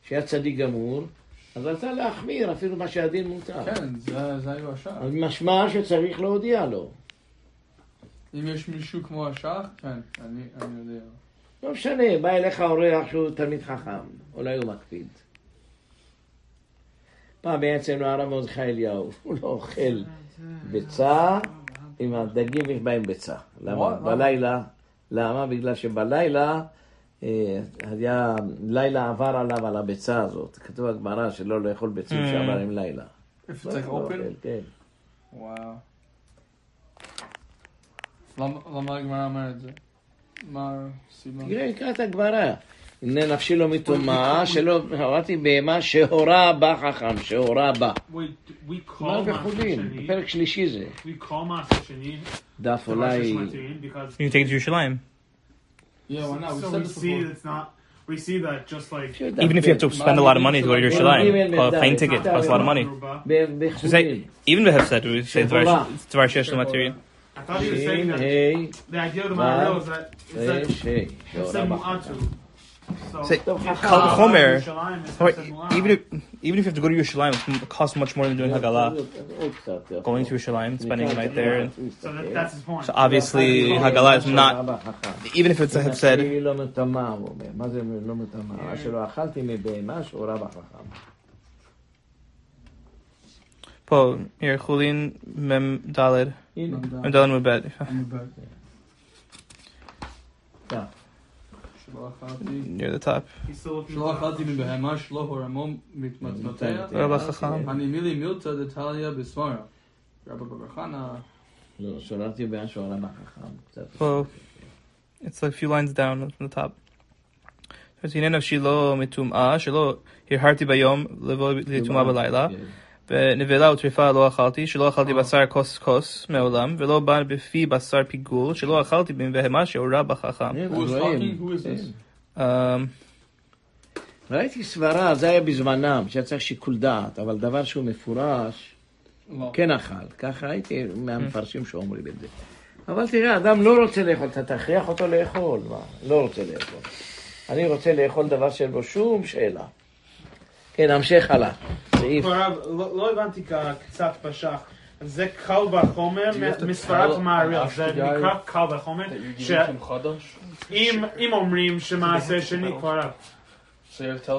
שהיה צדיק גמור, אז רצה להחמיר אפילו מה שהדין מותר. כן, זה היו השח. אז משמע שצריך להודיע לו. אם יש מישהו כמו השח, כן, אני יודע. לא משנה, בא אליך אורח שהוא תלמיד חכם, אולי הוא מקפיד. פעם בעצם הרב מרדכי אליהו, הוא לא אוכל ביצה, עם הדגים יש בהם ביצה. למה? בלילה. למה? בגלל שבלילה, היה, לילה עבר עליו על הביצה הזאת. כתוב הגמרא שלא לאכול ביצים שעבר עם לילה. איפה צריך אופן? כן. וואו. למה הגמרא אומר את זה? מה סימן? תראה, נקרא את הגמרא. נפשי לא מטומאה, שלא, הראתי בהמה שהורה בה חכם, שהורה בה. מה בחולין? בפרק שלישי זה. דף אולי... You take it to Yerushalayim. Yeah, why not? So we see it's not... We see that just like... Even if you have to spend a lot of money to go to Yerushalayim, a plane ticket costs a lot of money. So say, even if we say it's Dvar Shesh Lo Matirin. I thought he was saying that the idea of the Maharal is that it's that... It's that Mu'atu. So, say, Chomer, even if, even if you have to go to Yerushalayim, it costs much more than doing Haggalah. Going to Yerushalayim, spending the night there. And, so, that, that's his point. So obviously, Haggalah is not, even if it's a Hafsed. Po, here, Chulin, Mem, Daled. Mem, Daled, Mubed. Yeah. Near the top. Well, it's like a few lines down from the top. ונבלה וטריפה לא אכלתי, שלא אכלתי בשר כוס כוס מעולם, ולא בא בפי בשר פיגול, שלא אכלתי בהמה שהורה בה חכם. ראיתי סברה, זה היה בזמנם, שהיה צריך שיקול דעת, אבל דבר שהוא מפורש, כן אכל. ככה הייתי מהמפרשים שאומרים את זה. אבל תראה, אדם לא רוצה לאכול, אתה תכריח אותו לאכול, לא רוצה לאכול. אני רוצה לאכול דבר שאין בו שום שאלה. כן, המשך הלאה. לא הבנתי קצת בשח. זה קל וחומר מספרת מעריך. זה נקרא קל וחומר. אם אומרים שמעשה שני כבר...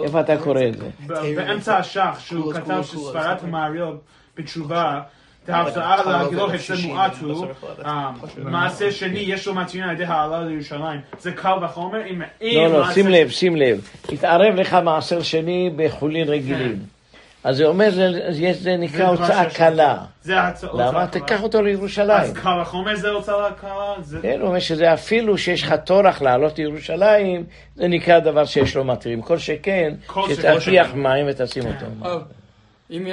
איפה אתה קורא את זה? באמצע השח, שהוא כתב שספרת מעריך בתשובה, ההפתעה להגלו הפסד מועטו, מעשה שני יש לו מתאין על ידי העלה לירושלים. זה קל וחומר. לא, לא, שים לב, שים לב. התערב לך מעשר שני בחולין רגילים. אז זה אומר, זה נקרא הוצאה קלה. למה? תקח אותו לירושלים. אז קל וחומר זה הוצאה קלה? כן, הוא אומר שזה אפילו שיש לך טורח לעלות לירושלים, זה נקרא דבר שיש לו מתאים. כל שכן, שתפיח מים ותשים אותו. אם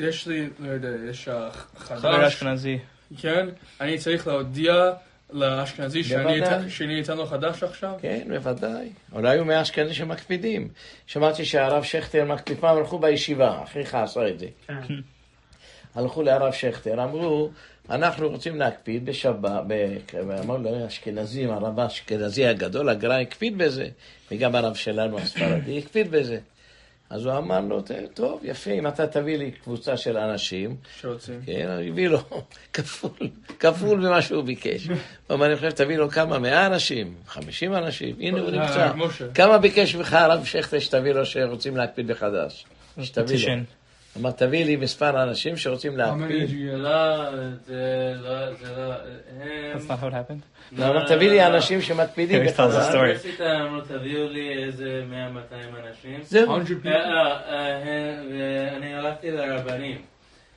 יש לי, לא יודע, יש חבר אשכנזי. כן, אני צריך להודיע לאשכנזי שאני אתן לו חדש עכשיו? כן, בוודאי. אולי הוא מהאשכנזי שמקפידים. שמעתי שהרב שכטר מקפיד, פעם הלכו בישיבה, אחיך עשה את זה. הלכו לרב שכטר, אמרו, אנחנו רוצים להקפיד בשבת, אמרו להם אשכנזים, הרב האשכנזי הגדול, הגר"א הקפיד בזה, וגם הרב שלנו הספרדי הקפיד בזה. אז הוא אמר לו, טוב, יפה, אם אתה תביא לי קבוצה של אנשים, שרוצים. כן, הביא לו כפול, כפול ממה שהוא ביקש. אבל אני חושב, תביא לו כמה, מאה אנשים, חמישים אנשים, הנה הוא נמצא. כמה ביקש ממך הרב שכטר שתביא לו שרוצים להקפיד בחדש? שתביא לו. אמר, תביא לי מספר האנשים שרוצים להקפיד. לא, זה לא, זה לא, הם... That's not how it happened. אמר, תביא לי אנשים שמקפידים בחדש. באוניברסיטה אמרו, תביאו לי איזה מאה מאתיים אנשים. זהו. ואני הלכתי לרבנים.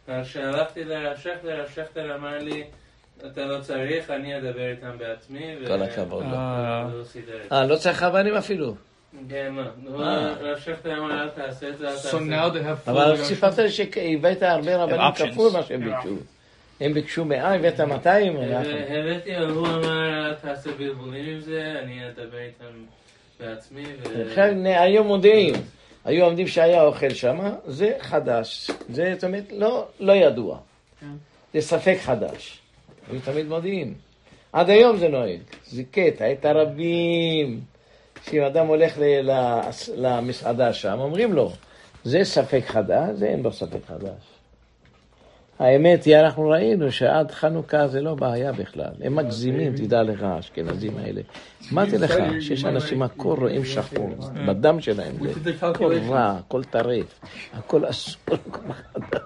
כשהלכתי לרשך, לרשך אמר לי, אתה לא צריך, אני אדבר איתם בעצמי. כל הכבוד לו. אה, לא צריך חברים אפילו. כן, מה? רשך אמר, אל תעשה את זה, אל תעשה את זה. אבל סיפרת לי שהבאת הרבה רבנים כפול מה שהם ביקשו. הם ביקשו מאה, הבאת מאתיים. הבאתי, אבל הוא אמר, אל תעשה בלבולים עם זה, אני אדבר איתם בעצמי. היום מודיעים. היו עומדים שהיה אוכל שם, זה חדש. זה, זאת אומרת, לא, לא ידוע. זה ספק חדש. היו תמיד מודיעים. עד היום זה נוהג. זה קטע, את הרבים. כשאם אדם הולך ל- ל- למסעדה שם, אומרים לו, זה ספק חדש, זה אין בו ספק חדש. האמת היא, אנחנו ראינו שעד חנוכה זה לא בעיה בכלל. הם מגזימים, תדע לך, האשכנזים האלה. אמרתי לך, שיש אנשים הכל רואים שחור, בדם שלהם, הכל רע, הכל טרף, הכל אסור, הכל חדש.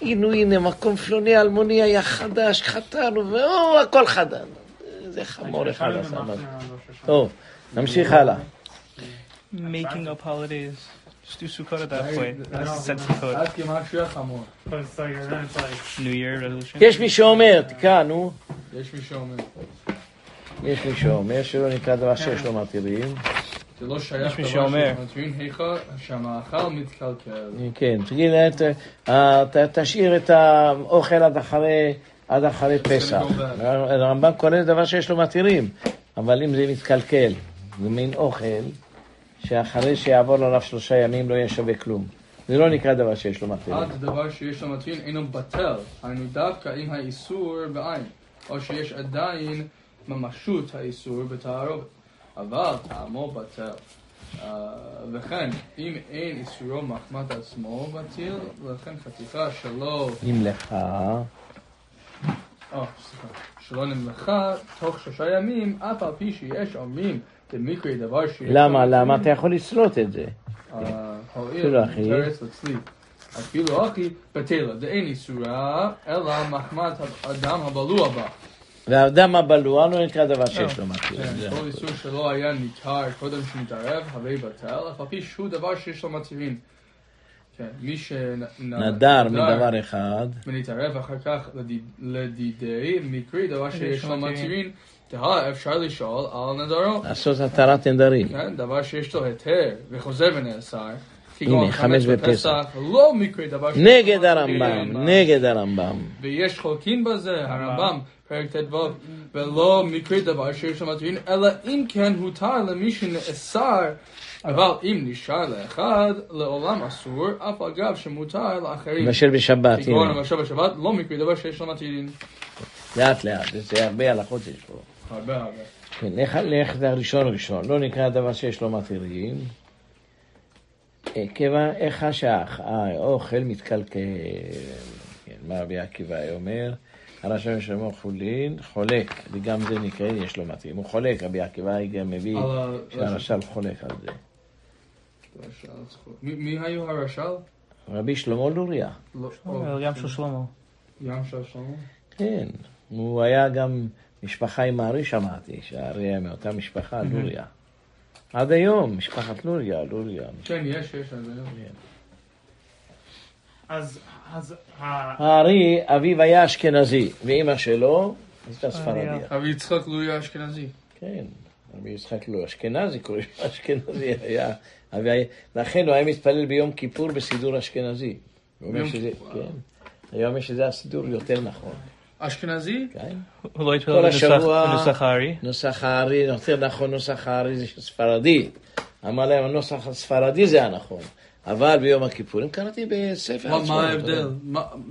ראינו, הנה, מקום פלוני, אלמוני היה חדש, חתנו, ואו, הכל חדש. זה חמור אחד עשה. טוב, נמשיך הלאה. Making up holidays. Just do Sukkot that way. That's the sense of Sukkot. Ask him how to do But it's like, then it's like... New Year resolution. There's someone who says, תקרא, נו. There's someone who says. There's someone who says, שלא נקרא דבר שיש לו מטרים. זה לא שייך דבר שמטרים, היכר, שהמאכל מתקלקל. כן, תגיד, תשאיר את האוכל עד אחרי פסח. הרמב"ם כולל דבר שיש לו מטרים, אבל אם זה מתקלקל, זה מין אוכל, שאחרי שיעבור לו רף שלושה ימים לא יהיה שווה כלום. זה לא נקרא דבר שיש לו מטרין. עד דבר שיש לו מטרין אינו בטל, היינו דווקא עם האיסור בעין, או שיש עדיין ממשות האיסור בתערובת, אבל טעמו בטל. וכן, אם אין איסורו מחמת עצמו בטל, לכן חתיכה שלא... נמלכה. או, סליחה. שלא נמלכה תוך שלושה ימים, אף על פי שיש אומרים, למה? למה אתה יכול לסלוט את זה? אפילו אחי. אפילו אחי בטלה, דאין איסורה, אלא מחמת אדם הבלוע בה. והאדם הבלוע לא נקרא דבר שיש לו מטרין. כל איסור שלא היה ניכר קודם שנתערב, הווי בטל, אף הפי שהוא דבר שיש לו מטרין. מי שנדר מדבר אחד, ונתערב אחר כך לדידי, מקרי דבר שיש לו מטרין, תהה, אפשר לשאול על נדרו. לעשות התרת נדרים. כן, דבר שיש לו היתר וחוזר ונאסר. הנה, חמש בפסח. לא מקרה דבר שיש לו נגד הרמב"ם, נגד הרמב"ם. ויש חולקים בזה, הרמב"ם, פרק ט"ו, ולא מקרה דבר שיש לו מטרין, אלא אם כן הותר למי שנאסר, אבל אם נשאר לאחד, לעולם אסור, אף אגב שמותר לאחרים. למשל בשבת, הנה. כגון למשל בשבת, לא מקרה דבר שיש לו מטרין. לאט לאט, זה הרבה הלכות יש פה. הרבה הרבה. כן, לך זה הראשון ראשון, לא נקרא דבר שיש לו מטרין, כיוון איך השח, האוכל מתקלקל, מה רבי עקיבא אומר, הרשם שלמה חולין, חולק, וגם זה נקרא, יש לו מטרין, הוא חולק, רבי עקיבא גם מביא שהרש"ל חולק על זה. מי היו הרש"ל? רבי שלמה לוריה. ים של שלמה. ים של שלמה? כן, הוא היה גם... משפחה עם הארי שמעתי, שהארי מאותה משפחה, לוריה. עד היום, משפחת לוריה, לוריה. כן, יש, יש עד היום. אז, אז... הארי, אביו היה אשכנזי, ואמא שלו, הייתה ספרדיה. אבי יצחק לוריה אשכנזי. כן, אבי יצחק לוריה אשכנזי, קוראים אשכנזי היה. לכן הוא היה מתפלל ביום כיפור בסידור אשכנזי. היום יש שזה הסידור יותר נכון. אשכנזי? כן. הוא לא התפלל בנוסח הארי? נוסח הארי, יותר נכון, נוסח הארי זה ספרדי. אמר להם, הנוסח הספרדי זה הנכון. אבל ביום הכיפורים קראתי בספר עצמו. מה ההבדל?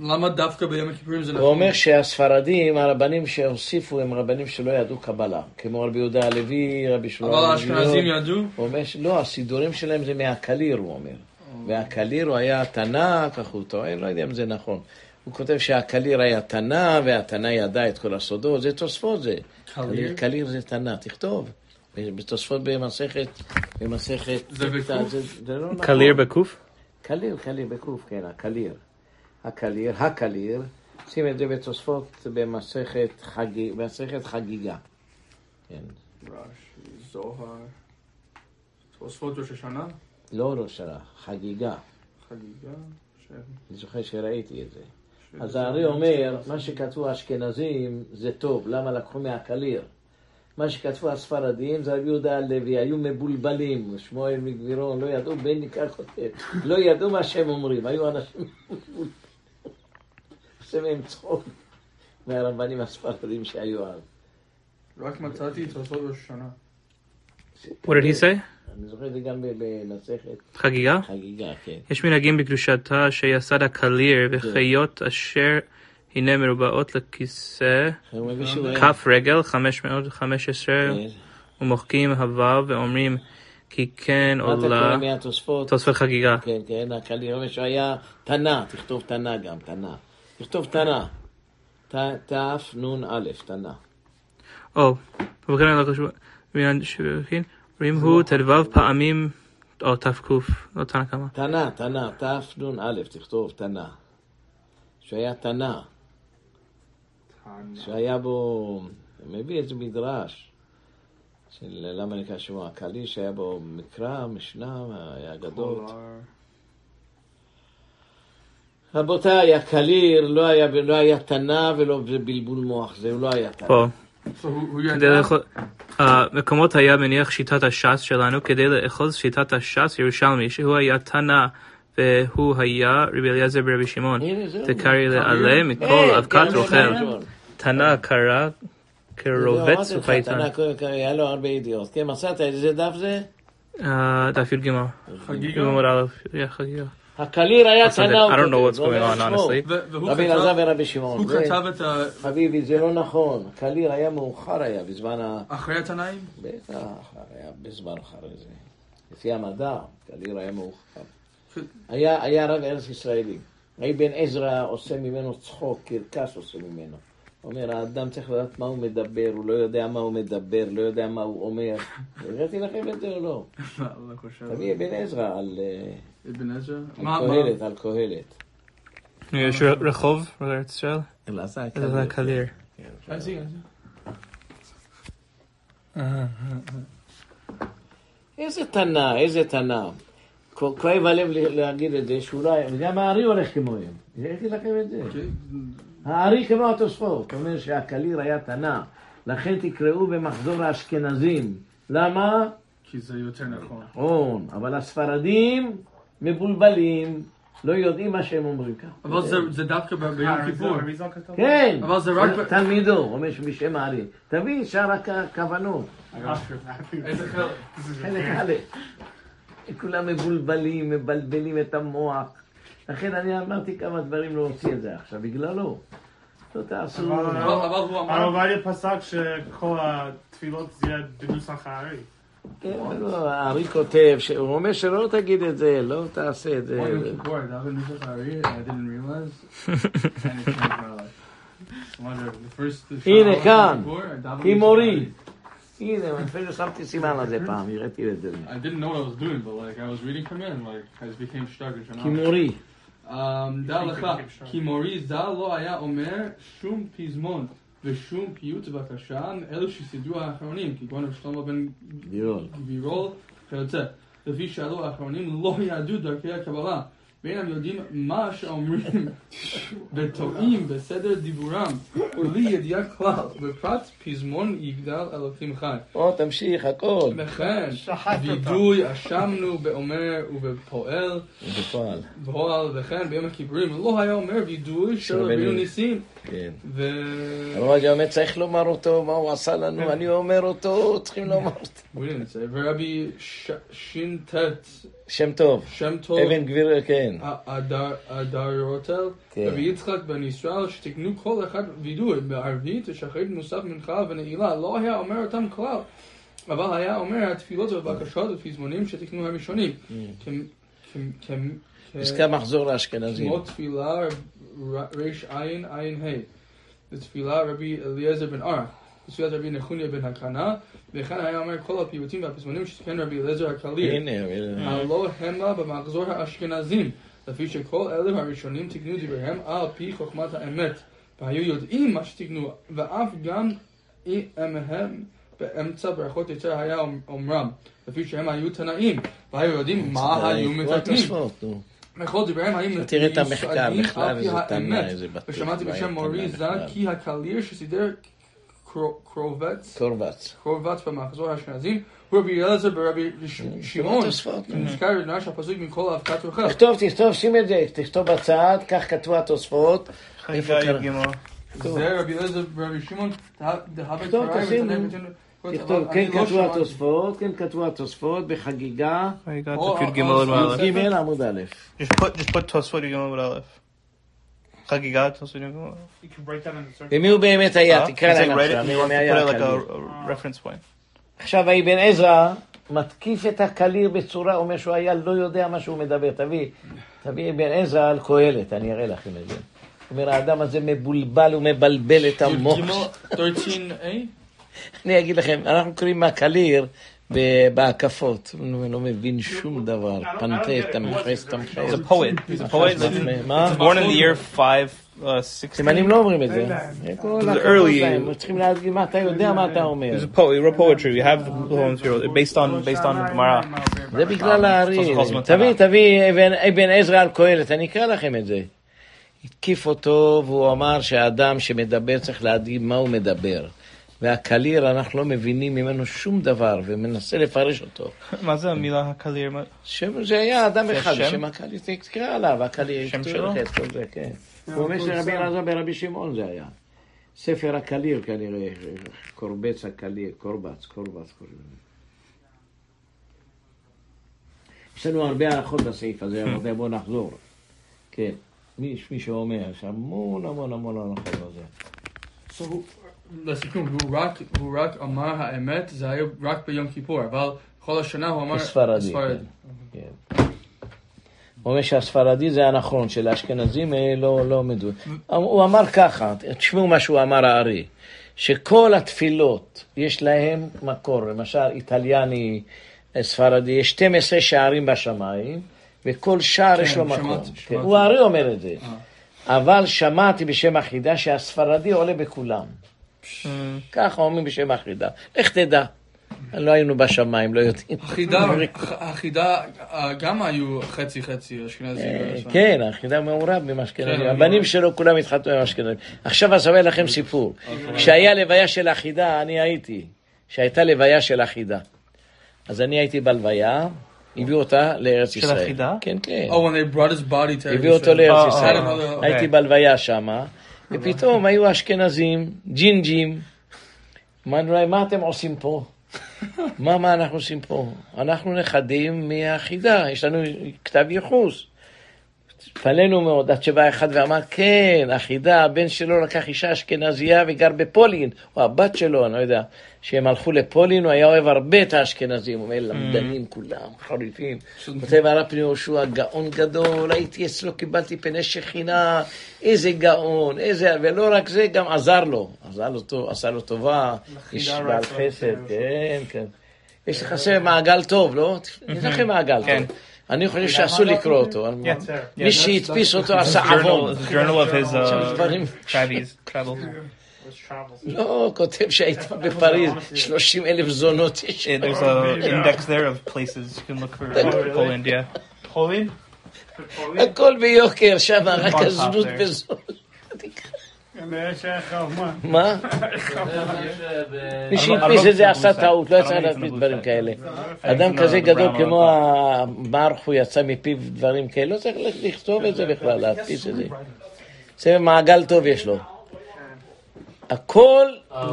למה דווקא ביום הכיפורים זה נכון? הוא אומר שהספרדים, הרבנים שהוסיפו, הם רבנים שלא ידעו קבלה. כמו רבי יהודה הלוי, רבי שלמה. אבל האשכנזים ידעו? הוא אומר, לא, הסידורים שלהם זה מהקליר, הוא אומר. והקליר הוא היה תנ"ך, כך הוא טוען, לא יודע אם זה נכון. הוא כותב שהקליר היה תנא, והתנא ידע את כל הסודות. זה תוספות זה. קליר? קליר זה תנא, תכתוב. בתוספות במסכת... במסכת... זה בקוף? קליר בקוף? קליר, קליר בקוף, כן, הקליר. הקליר, הקליר. שים את זה בתוספות במסכת חגיגה. כן. רש, זוהר... תוספות ראש השנה? לא ראש השנה, חגיגה. חגיגה? אני זוכר שראיתי את זה. אז הארי אומר, מה שכתבו האשכנזים זה טוב, למה לקחו מהקליר? מה שכתבו הספרדים זה רבי יהודה הלוי, היו מבולבלים, שמואל מגבירון, לא ידעו, בן ייקח אותם, לא ידעו מה שהם אומרים, היו אנשים מבולבלים. עושים להם צחוק מהרבנים הספרדים שהיו אז. רק מצאתי את הסוד השנה. What did he say? אני זוכר את זה גם בנסכת. חגיגה? חגיגה, כן. יש מנהגים בקדושתה שיסד הקליר וחיות אשר הנה מרובעות לכיסא, כף רגל, חמש מאות וחמש עשרה, ומוחקים הוו ואומרים כי כן עולה תוספות חגיגה. כן, כן, הקליר משהו היה תנה, תכתוב תנה גם, תנה. תכתוב תנה, תף נון א', תנה. או, ובכן אני לא חשוב, מיין שבכין, רים הוא תדבב פעמים, או תף קוף, לא תנה כמה. תנה, תנה, תף נון א', תכתוב תנה. שהיה תנה, שהיה בו, מביא איזה מדרש, של למה נקרא שמו הקלי, שהיה בו מקרא, משנה, היה אגדות. רבותיי, הקליר לא היה, לא היה תנה ולא בלבול מוח, זהו לא היה תנה. פה, מקומות היה מניח שיטת הש"ס שלנו, כדי לאחוז שיטת הש"ס ירושלמי, שהוא היה תנה, והוא היה רבי אליעזר ברבי שמעון, תקרי לעלה מכל אבקת רוכל, תנה קרא כרובץ ופייטן. היה לו הרבה ידיעות, כן, מצאת איזה דף זה? דף י"ג, חגיגה. הקליר היה תנא אותו. I don't know what's going on, honestly. רבי אלעזר ורבי שמעון. הוא כתב את ה... חביבי, זה לא נכון. הקליר היה מאוחר היה בזמן ה... אחרי התנאים? בטח, היה בזמן אחרי זה. לפי המדע, הקליר היה מאוחר. היה רב ארץ ישראלי. רבי בן עזרא עושה ממנו צחוק, קרקס עושה ממנו. אומר, האדם צריך לדעת מה הוא מדבר, הוא לא יודע מה הוא מדבר, לא יודע מה הוא אומר. הראיתי לכם את זה או לא? תביא בן עזרא על... אבן עזרא? על קהלת, על קהלת. יש רחוב בארץ ישראל? אלא זה הקליר. אז זה, אז זה. איזה תנא, איזה תנא. כואב הלב להגיד את זה, שאולי... גם הארי הולך כמוהם. הראיתי לכם את זה. הארי כמו התוספות. זאת אומרת שהקליר היה תנא. לכן תקראו במחזור האשכנזים. למה? כי זה יותר נכון. נכון, אבל הספרדים... מבולבלים, לא יודעים מה שהם אומרים כאן. אבל זה דווקא ביום כיפור. כן, תלמידו, אומר משם הארי. תביא שאר הכוונות. חלק הלאה. כולם מבולבלים, מבלבלים את המוח. לכן אני אמרתי כמה דברים להוציא את זה עכשיו, בגללו. לא תעשו... אבל עובדיה פסק שכל התפילות זה בנוסח הארי. כן, לא, הארי כותב, הוא אומר שלא תגיד את זה, לא תעשה את זה. הנה כאן, כמורי. הנה, אני שמתי סימן לזה פעם, הראיתי את זה. כמורי. דע לך, כמורי ז"ל לא היה אומר שום פזמון. ושום פיוט בבקשה מאלו שסידרו האחרונים, כגון שלמה בן גבירול חיוצא. לפי שאלו האחרונים לא ידעו דרכי הקבלה, ואינם יודעים מה שאומרים וטועים בסדר דיבורם, ולי ידיעה כלל, בפרט פזמון יגדל אלוקים חי. או, תמשיך, הכל. לכן, וידוי אשמנו באומר ובפועל, ובפועל, וכן ביום הכיפורים, לא היה אומר וידוי של רבינו ניסים. כן. ו... אבל אני אומר, צריך לומר אותו, מה הוא עשה לנו, אני אומר אותו, צריכים לומר אותו. ורבי שינטט, שם טוב, שם טוב, אבן גביר, כן. אדר רוטל, רבי יצחק בן ישראל, שתקנו כל אחד וידוי בערבית, שחרית נוסף מנחה ונעילה, לא היה אומר אותם כלל, אבל היה אומר התפילות והבקשות ופזמונים שתקנו הראשונים. פסקה מחזור לאשכנזים. כמו תפילה רש עין עין ה', ותפילה רבי אליעזר בן ארח, ותפילת רבי נחוניה בן הקנה, וכאן היה אומר כל הפיוטים והפזמונים שתיקן רבי אליעזר הקליר. הנה, הנה. הלא המה במחזור האשכנזים, לפי שכל אלה הראשונים תיקנו דיבריהם על פי חוכמת האמת, והיו יודעים מה שתיקנו, ואף גם אם הם באמצע ברכות יותר היה אומרם, לפי שהם היו תנאים, והיו יודעים מה היו מתקנים. מחוד דברם האם נשאלים על פי האמת ושמעתי בשם מורי זנקי הקליר שסידר קרובץ קרובץ במחזור השנזין הוא רבי אלעזר ברבי שמעון נשכר לדנאה שהפסוק מכל האבקת וחל תכתוב, תכתוב, שים את זה, תכתוב בצד, כך כתבו התוספות זה רבי אלעזר ברבי שמעון דהבת פריים כתוב, כן כתבו התוספות, כן כתבו התוספות בחגיגה י"ג עמוד א' just put תוספות י"ג עמוד א' חגיגה תוספות י"ג עמוד א' ומי הוא באמת היה? תקרא להם עכשיו מי הוא היה? עכשיו האבן עזרא מתקיף את הקליר בצורה, אומר שהוא היה לא יודע מה שהוא מדבר. תביא, תביא אבן עזרא על קהלת, אני אראה לכם את זה. אומר האדם הזה מבולבל ומבלבל את המוח. אני אגיד לכם, אנחנו קוראים מהקליר בהקפות, הוא לא מבין שום דבר, פנטה, תמחס, תמחס. He's a poet, he's a poet, he's born in the year five sixteen. תימנים לא אומרים את זה. צריכים להגיד מה אתה יודע, מה אתה אומר. He's a poet, he wrote poetry, we have poems here, based on, based on Gemara. זה בגלל הארי, תביא, תביא, אבן עזרא על קהלת, אני אקרא לכם את זה. התקיף אותו והוא אמר שהאדם שמדבר צריך להגיד מה הוא מדבר. והקליר, אנחנו לא מבינים ממנו שום דבר, ומנסה לפרש אותו. מה זה המילה הקליר? זה היה אדם אחד, שם הקליר, תקרא עליו, הקליר, שם שלו? הוא אומר שרבי אלעזר ברבי שמעון זה היה. ספר הקליר כנראה, קורבץ הקליר, קורבץ, קורבץ. יש לנו הרבה הערכות בסעיף הזה, אבל בואו נחזור. כן, מי שאומר, יש המון המון המון הערכות בזה. לסיכום, הוא רק אמר האמת, זה היה רק ביום כיפור, אבל כל השנה הוא אמר ספרדי. הוא אומר שהספרדי זה הנכון, שלאשכנזים לא מדויק. הוא אמר ככה, תשמעו מה שהוא אמר הארי, שכל התפילות יש להם מקור, למשל איטליאני, ספרדי, יש שנים עשר שערים בשמיים, וכל שער יש לו מקור. הוא הארי אומר את זה, אבל שמעתי בשם החידה שהספרדי עולה בכולם. ככה אומרים בשם החידה. איך תדע? לא היינו בשמיים, לא יודעים. החידה גם היו חצי חצי אשכנזים. כן, החידה מעורב במשכנזים. הבנים שלו כולם התחתנו במשכנזים. עכשיו אספר לכם סיפור. כשהיה לוויה של החידה, אני הייתי. כשהייתה לוויה של החידה. אז אני הייתי בלוויה, הביאו אותה לארץ ישראל. של החידה? כן, כן. הביאו אותו לארץ ישראל. הייתי בלוויה שם. ופתאום היו אשכנזים, ג'ינג'ים, אמרנו להם, מה אתם עושים פה? מה, מה אנחנו עושים פה? אנחנו נכדים מהחידה, יש לנו כתב ייחוס. התפלאנו מאוד, עד שבא אחד ואמר, כן, החידה, הבן שלו לקח אישה אשכנזייה וגר בפולין, או הבת שלו, אני לא יודע, שהם הלכו לפולין, הוא היה אוהב הרבה את האשכנזים, הוא אומר, למדנים כולם, חריפים. כותב הרב פני יהושע, גאון גדול, הייתי אצלו, קיבלתי פני שכינה, איזה גאון, איזה, ולא רק זה, גם עזר לו, עזר לו, עשה לו טובה, איש בעל חסד, כן, כן. יש לך שם מעגל טוב, לא? יש לכם מעגל טוב. אני חושב שאסור לקרוא אותו. מי שהדפיס אותו עשה עוון. זה journal of his travels. לא, כותב שהייתה בפריז שלושים אלף זונות. יש an index there of places you can look for Poland, yeah. Poland? הכל ביוקר, שם רק הזנות בזול. מה? מי שהדפיס את זה עשה טעות, לא יצא להדפיס דברים כאלה. אדם כזה גדול כמו המערך, הוא יצא מפיו דברים כאלה, לא צריך לכתוב את זה בכלל, להדפיס את זה. זה מעגל טוב יש לו. הכל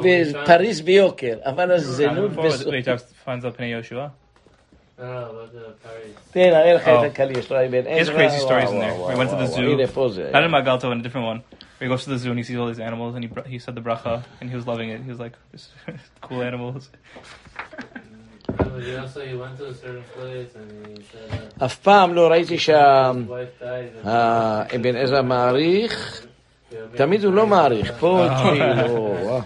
בפריז ביוקר, אבל הזנות בסוף. תן, נראה לך את הקלי, יש לו אבן עזרא. הנה פה זה. I did מעגל טוב in a different one. He goes to the zoo and he sees all these animals and he br- he said the bracha and he was loving it. He was like, this cool animals. Oh, yeah, so he went to a certain place and he said... אף פעם לא ראיתי שהאבן עזרא מעריך, תמיד הוא לא מעריך. פה כאילו...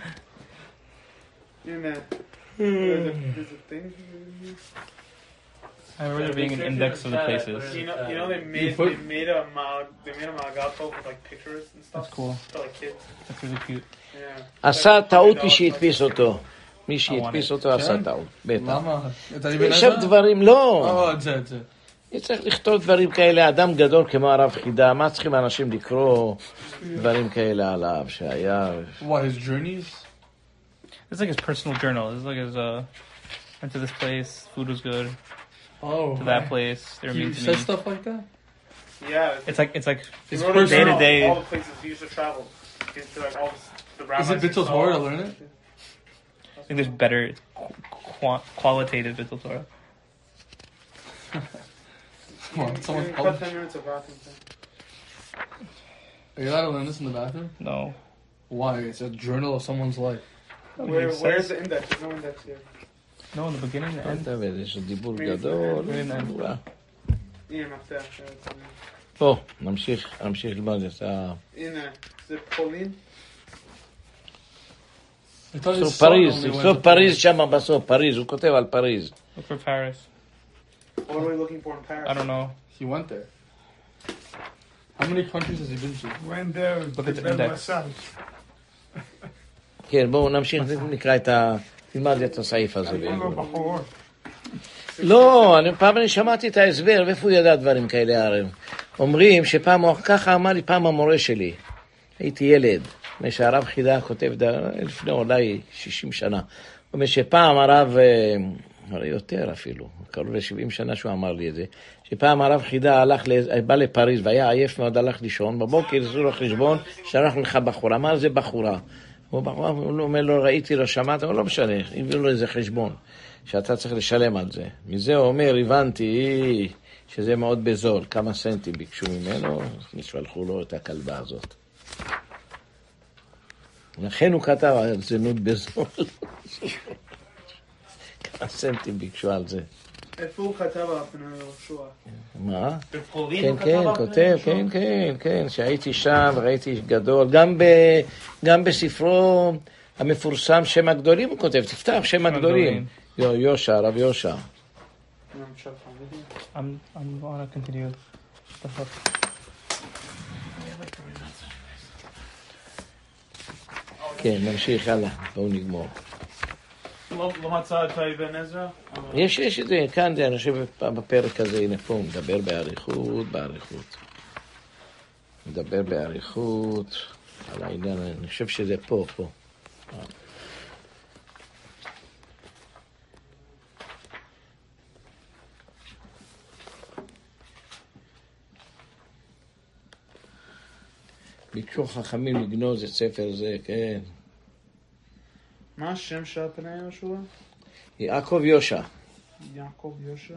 I remember there being an index of the places. You know, you know they made they made a mag they made a magapo with like pictures and stuff. That's cool. For like kids. That's really cute. Yeah. עשה טעות מי שהדפיס אותו. מי שהדפיס אותו עשה טעות. בטח. למה? יש שם דברים, לא. צריך לכתוב דברים כאלה, אדם גדול כמו הרב חידה, מה צריכים אנשים לקרוא דברים כאלה עליו שהיה? What, his journeys? It's like his personal journal. It's like his, uh, went to this place, food was good. Oh, to that place, they were mean to me. You say stuff like that? Yeah. It's like, it's like, his day to day. All the places he used to travel. It's like all the rabbis. Is it Bittul Torah to learn it? I think there's better, it's qu- qualitative Bittul Torah. Come on, someone's public. Are you allowed to learn this in the bathroom? No. Why? It's a journal of someone's life. Where, where's the index? There's no index here. No, in the beginning, the end of it. There's a dibur gadol. הנה, מפתח. פה, נמשיך, נמשיך ללמוד את ה... הנה, זה פולין. סוף פריז, סוף פריז שם בסוף, פריז, הוא כותב על פריז. Look for Paris. What are we looking for in Paris? I don't know. He went there. How many countries has he been to? Went there. Look at the index. כן, בואו נמשיך, נקרא את ה... תלמד את הסעיף הזה. לא, פעם אני שמעתי את ההסבר, ואיפה הוא ידע דברים כאלה הרב? אומרים שפעם, ככה אמר לי פעם המורה שלי, הייתי ילד, שהרב חידה כותב לפני אולי שישים שנה, זאת אומרת שפעם הרב, יותר אפילו, קרוב ל-שבעים שנה שהוא אמר לי את זה, שפעם הרב חידה הלך, בא לפריז והיה עייף מאוד, הלך לישון, בבוקר עשו לו חשבון, שלח לך בחורה, מה זה בחורה? הוא אומר לו, ראיתי, לא שמעת, אבל לא משנה, הביאו לו איזה חשבון, שאתה צריך לשלם על זה. מזה הוא אומר, הבנתי שזה מאוד בזול, כמה סנטים ביקשו ממנו, נשלחו לו את הכלבה הזאת. לכן הוא כתב על זנות בזול. כמה סנטים ביקשו על זה. איפה הוא כתב על פני יהושע? מה? כן, כן, כותב, כן, כן, כן, שהייתי שם, ראיתי גדול, גם ב, גם בספרו המפורסם שם הגדולים הוא כותב, תפתח שם הגדולים. יושע, רב יושע. I'm I'm gonna continue the hook. כן, נמשיך הלאה, בואו נגמור. לא מצא את אבן עזרא? יש, יש את זה, כאן זה אנשים בפרק הזה, הנה פה, הוא מדבר בעריכות, בעריכות. מדבר בעריכות, על העניין, אני חושב שזה פה, פה. ביקשו חכמים לגנוז את ספר זה, כן. מה השם של פני יהושע? יעקב יושע. יעקב יושע.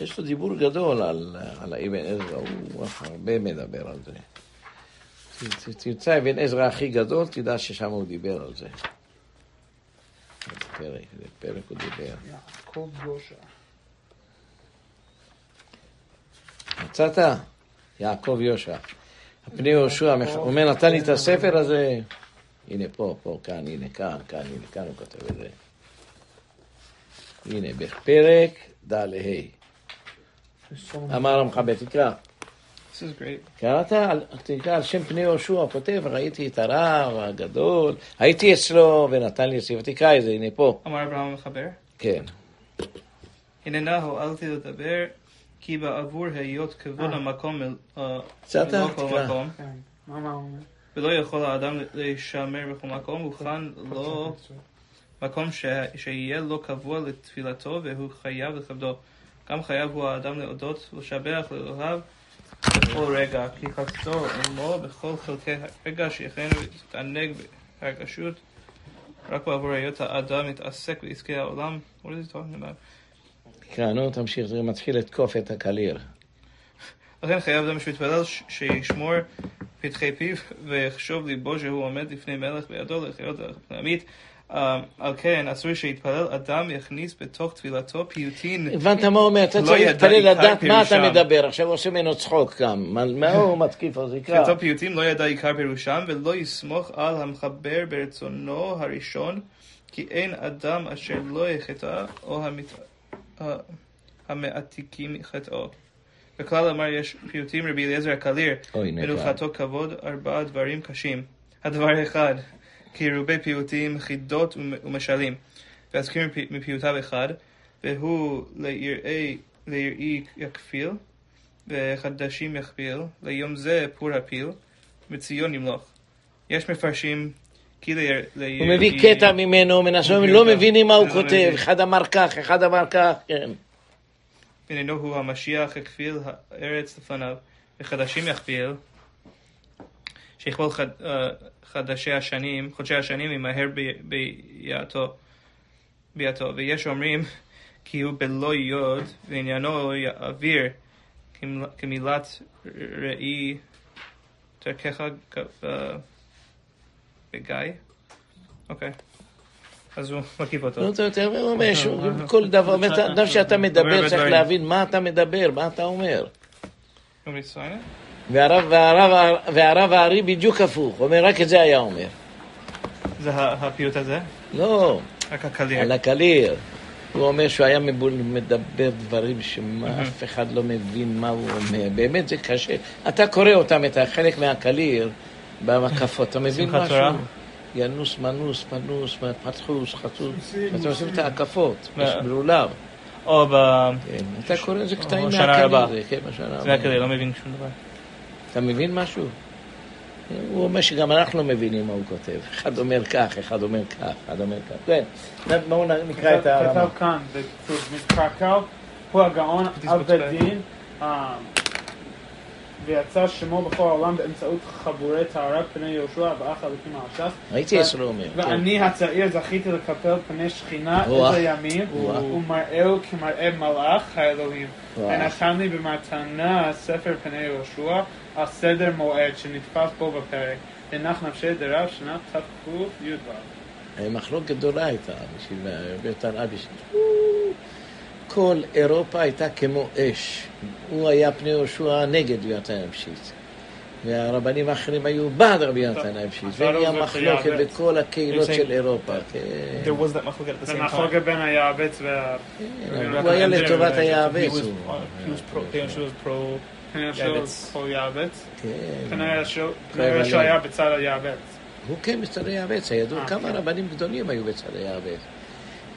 יש לו דיבור גדול על, על אבן עזרא, הוא הרבה מדבר על זה. תמצא אבן עזרא הכי גדול, תדע ששם הוא דיבר על זה. פרק, זה פרק הוא דיבר. יעקב יושע. מצאת? יעקב יושע. הפני יהושע, אומר, נתן לי את הספר הזה. הנה פה, פה, כאן, הנה, כאן, כאן, הנה, כאן הוא כותב את זה. הנה, בפרק ד' ה'. אמר המחבר, תקרא. קראת על שם פני יהושע, כותב, ראיתי את הרב הגדול, הייתי אצלו ונתן לי ספר, תקרא את זה, הנה פה. אמר אברהם המחבר? כן. הנה נא הועלתי לדבר, כי בעבור היות כבוד המקום מלא כל מקום, ולא יכול האדם להישמר בכל מקום, וכאן לא מקום שיהיה לו קבוע לתפילתו, והוא חייב לכבדו. גם חייב הוא האדם להודות ולשבח לאלוהיו, בכל רגע, כי חפצו עמו בכל חלקי הרגע שיכלנו להתענג בהרגשות רק בעבור היות האדם מתעסק בעסקי העולם. What is he talking about? כן, נו, תמשיך, זה מתחיל לתקוף את הקליר. לכן חייב אדם שמתפלל שישמור פתחי פיו ויחשוב ליבו שהוא עומד לפני מלך בידו לחיות לעמית. על כן, אסור שיתפלל אדם יכניס בתוך תפילתו פיוטין. הבנת מה אומר? אתה צריך להתפלל לדעת מה אתה מדבר. עכשיו עושה ממנו צחוק גם. מה הוא מתקיף? תפילתו פיוטין לא ידע עיקר פירושם ולא יסמוך על המחבר ברצונו הראשון, כי אין אדם אשר לא יחטא או המעתיקים חטאו. וכלל אמר יש פיוטים רבי אליעזר הקליר מנוחתו כבוד ארבעה דברים קשים. הדבר אחד, כי רובי פיוטים חידות ומשלים ועסקים מפיוטיו אחד, והוא ליראי יקפיל וחדשים יכפיל, ליום זה פור הפיל וציון ימלוך. יש מפרשים כי ליר... הוא מביא קטע ממנו, מנסים לא מבינים מה הוא כותב, אחד אמר כך, אחד אמר כך, כן. וננו הוא המשיח הכפיל הארץ לפניו, וחדשים יכפיל, שיכבול חד, uh, חדשי השנים, חודשי השנים ימהר ביעתו, ביעתו. ויש אומרים, כי הוא בלא יוד, ועניינו יעביר, כמילת ראי, תרכך uh, בגיא. אוקיי. Okay. אז הוא מקיף אותו. לא, אתה אומר, כל דבר, אדם שאתה מדבר, צריך להבין מה אתה מדבר, מה אתה אומר. והרב הארי בדיוק הפוך, אומר, רק את זה היה אומר. זה הפיוט הזה? לא. רק הקליר. על הקליר. הוא אומר שהוא היה מדבר דברים שאף אחד לא מבין מה הוא אומר. באמת זה קשה. אתה קורא אותם, את החלק מהקליר, במקפות, אתה מבין משהו? ינוס, מנוס, פנוס, פתחוס, חצוץ. אתם עושים את ההקפות, בלולב. או ב... אתה קורא איזה קטעים מהקליר. זה הקליר, לא מבין שום דבר. אתה מבין משהו? הוא אומר שגם אנחנו מבינים מה הוא כותב. אחד אומר כך, אחד אומר כך, אחד אומר כך. כן, בואו נקרא את הרמה. כתב כאן, מקרקאו, הוא הגאון עבדין, ויצא שמו בכל העולם באמצעות חבורי טהרה פני יהושע ואח חלקים מהש"ס. הייתי עשרה אומר. ואני הצעיר זכיתי לקפל פני שכינה את הימים ומראהו כמראה מלאך האלוהים. ונתן לי במתנה ספר פני יהושע על סדר מועד שנתפס בו בפרק. ונח נפשי דרב שנת תקוף יודבר. מחלוק גדולה הייתה ביותר אבי שלי. כל אירופה הייתה כמו אש. הוא היה פני יהושע נגד רבי נתן האפשית. והרבנים האחרים היו בעד רבי נתן האפשית. והיה מחלוקת בכל הקהילות של אירופה. זה מחלוקת בין היעבץ וה... הוא היה לטובת היעבץ. הוא יעבץ? כנראה שהוא היה בצד היעבץ. הוא כן בצד היעבץ. הידוע כמה רבנים גדולים היו בצד היעבץ.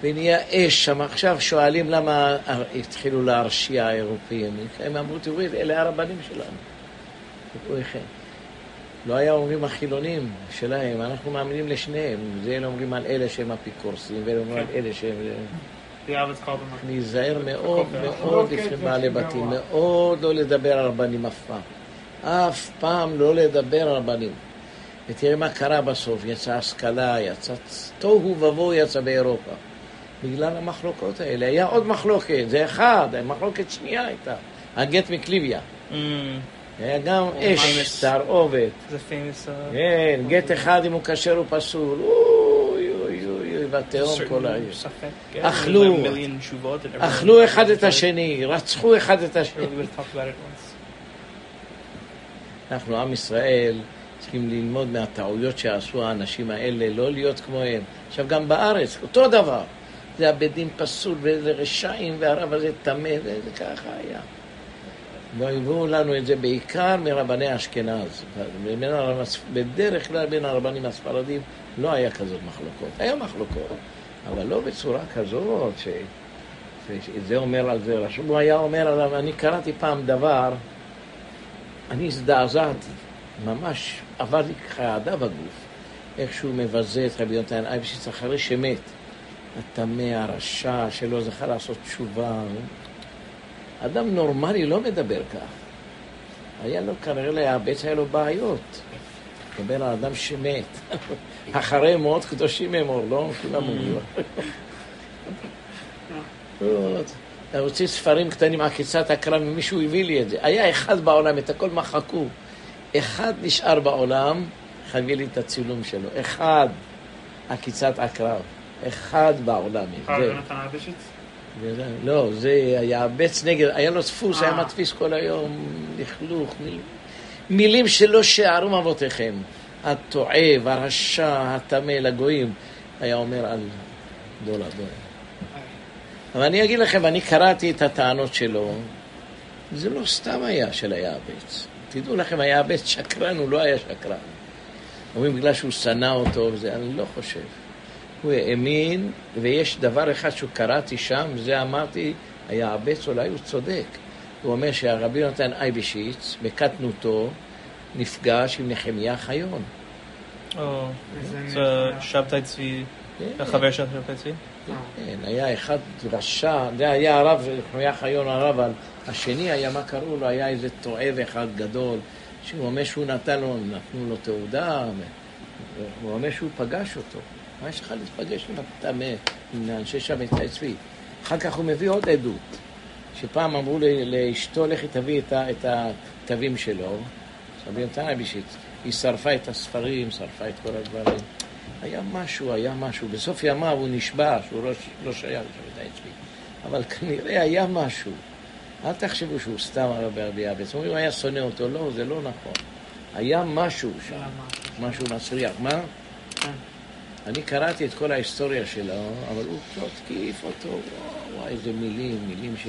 ונהיה אש שם. עכשיו שואלים למה התחילו להרשיע האירופאים. הם אמרו, תראו, אלה הרבנים שלנו. וכן. לא היה אומרים החילונים שלהם, אנחנו מאמינים לשניהם. זה לא אומרים על אלה שהם אפיקורסים, ואלה אומרים על אלה שהם... להיזהר מאוד מאוד לפני בעלי בתים, מאוד לא לדבר על רבנים אף פעם. אף פעם לא לדבר על רבנים. ותראה מה קרה בסוף, יצא השכלה, יצא תוהו ובוהו יצא באירופה. בגלל המחלוקות האלה. היה עוד מחלוקת, זה אחד, המחלוקת שנייה הייתה. הגט מקליביה. היה גם אש, תערובת. זה פיימס... כן, גט אחד אם הוא כשר הוא פסול. אוי, אוי, אוי, והתהום כל העיר. אכלו, אכלו אחד את השני, רצחו אחד את השני. אנחנו, עם ישראל, צריכים ללמוד מהטעויות שעשו האנשים האלה, לא להיות כמוהם. עכשיו גם בארץ, אותו דבר. זה הבדים פסול וזה רשעים והרב הזה תמה, זה ככה היה. והביאו לנו את זה בעיקר מרבני אשכנז. בדרך כלל בין הרבנים הספרדים לא היה כזאת מחלוקות. היה מחלוקות, אבל לא בצורה כזאת ש... שזה אומר על זה. הוא היה אומר עליו, אני קראתי פעם דבר, אני הזדעזעתי, ממש עבר לי חעדה בגוף, איכשהו מבזה את רבי נתן האפשטיין אחרי שמת. התמא, הרשע, שלא זכה לעשות תשובה. אדם נורמלי לא מדבר כך. היה לו כנראה להיאבץ, היה לו בעיות. מדבר על אדם שמת. אחרי מות קדושים אמור, לא? כולם אומרים. הוציא ספרים קטנים, עקיצת הקרב, מישהו הביא לי את זה. היה אחד בעולם, את הכל מחקו. אחד נשאר בעולם, חביא לי את הצילום שלו. אחד, עקיצת הקרב. אחד בעולם. אחד בנתן האבשת? לא, זה היה בץ נגד, היה לו ספוס, היה מדפיס כל היום, לכלוך, מילים. מילים שלא שערו אבותיכם. התועב, הרשע, התמה, לגויים, היה אומר על דולה דולה. אבל אני אגיד לכם, אני קראתי את הטענות שלו, זה לא סתם היה של היעבץ. תדעו לכם, היעבץ שקרן, הוא לא היה שקרן. אומרים בגלל שהוא שנא אותו, זה, אני לא חושב. הוא האמין, ויש דבר אחד שקראתי שם, זה אמרתי, היעבץ אולי הוא צודק. הוא אומר שהרבי יונתן אייבשיץ, בקטנותו, נפגש עם נחמיה חיון. או, זה שבתאי צבי, החבר של שבתאי צבי? כן, היה אחד רשע, זה היה הרב, נחמיה חיון הרב, אבל השני היה, מה קראו לו, היה איזה תועב אחד גדול, שהוא אומר שהוא נתן לו, נתנו לו תעודה, הוא אומר שהוא פגש אותו. מה יש לך להתפגש עם הפתמה, עם אנשי שבתאי צבי? אחר כך הוא מביא עוד עדות, שפעם אמרו לאשתו, לכי תביא את התווים שלו, רבי יונתן אייבשיץ, היא שרפה את הספרים, שרפה את כל הדברים. היה משהו, היה משהו. בסוף ימיו הוא נשבע, שהוא לא, לא שייך לשבתאי צבי. אבל כנראה היה משהו. אל תחשבו שהוא סתם הרבי הרבי יעבץ. אומרים, היה שונא אותו. לא, זה לא נכון. היה משהו שם. משהו מצריח. מה? אני קראתי את כל ההיסטוריה שלו, אבל הוא פשוט תקיף אותו. וואו, וואו, איזה מילים, מילים ש...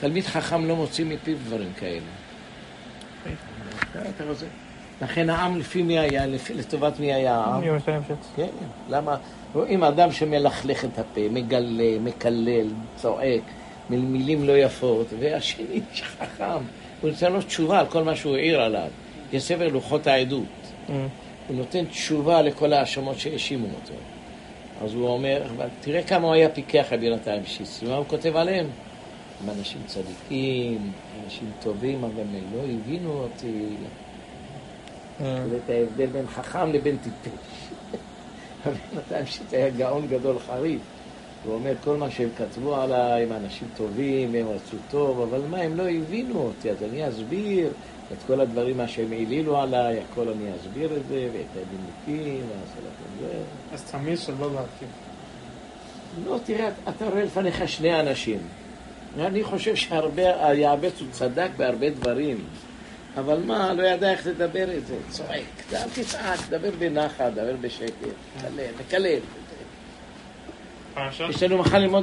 תלמיד חכם לא מוציא מפיו דברים כאלה. לכן העם לפי מי היה, לטובת מי היה העם. כן, למה? רואים אדם שמלכלך את הפה, מגלה, מקלל, צועק, מילים לא יפות, והשני שחכם, הוא נותן לו תשובה על כל מה שהוא העיר עליו. יש ספר לוחות העדות. הוא נותן תשובה לכל האשמות שהאשימו אותו. אז הוא אומר, תראה כמה הוא היה פיקח רבי יונתן אייבשיץ, ומה הוא כותב עליהם? הם אנשים צדיקים, אנשים טובים, אבל הם לא הבינו אותי. ואת ההבדל בין חכם לבין טיפש. אבל נתן שהיה גאון גדול חריף. הוא אומר, כל מה שהם כתבו עליי, הם אנשים טובים, הם רצו טוב, אבל מה, הם לא הבינו אותי, אז אני אסביר את כל הדברים, מה שהם העלילו עליי, הכל אני אסביר את זה, ואת הדימותים, אז תמיד שלא להפכים. לא, תראה, אתה רואה לפניך שני אנשים. אני חושב שהרבה, היעבץ הוא צדק בהרבה דברים, אבל מה, לא ידע איך לדבר את זה, צועק, אל תצעק, דבר בנחת, דבר בשקט, תקלל, תקלל. יש לנו מחר ללמוד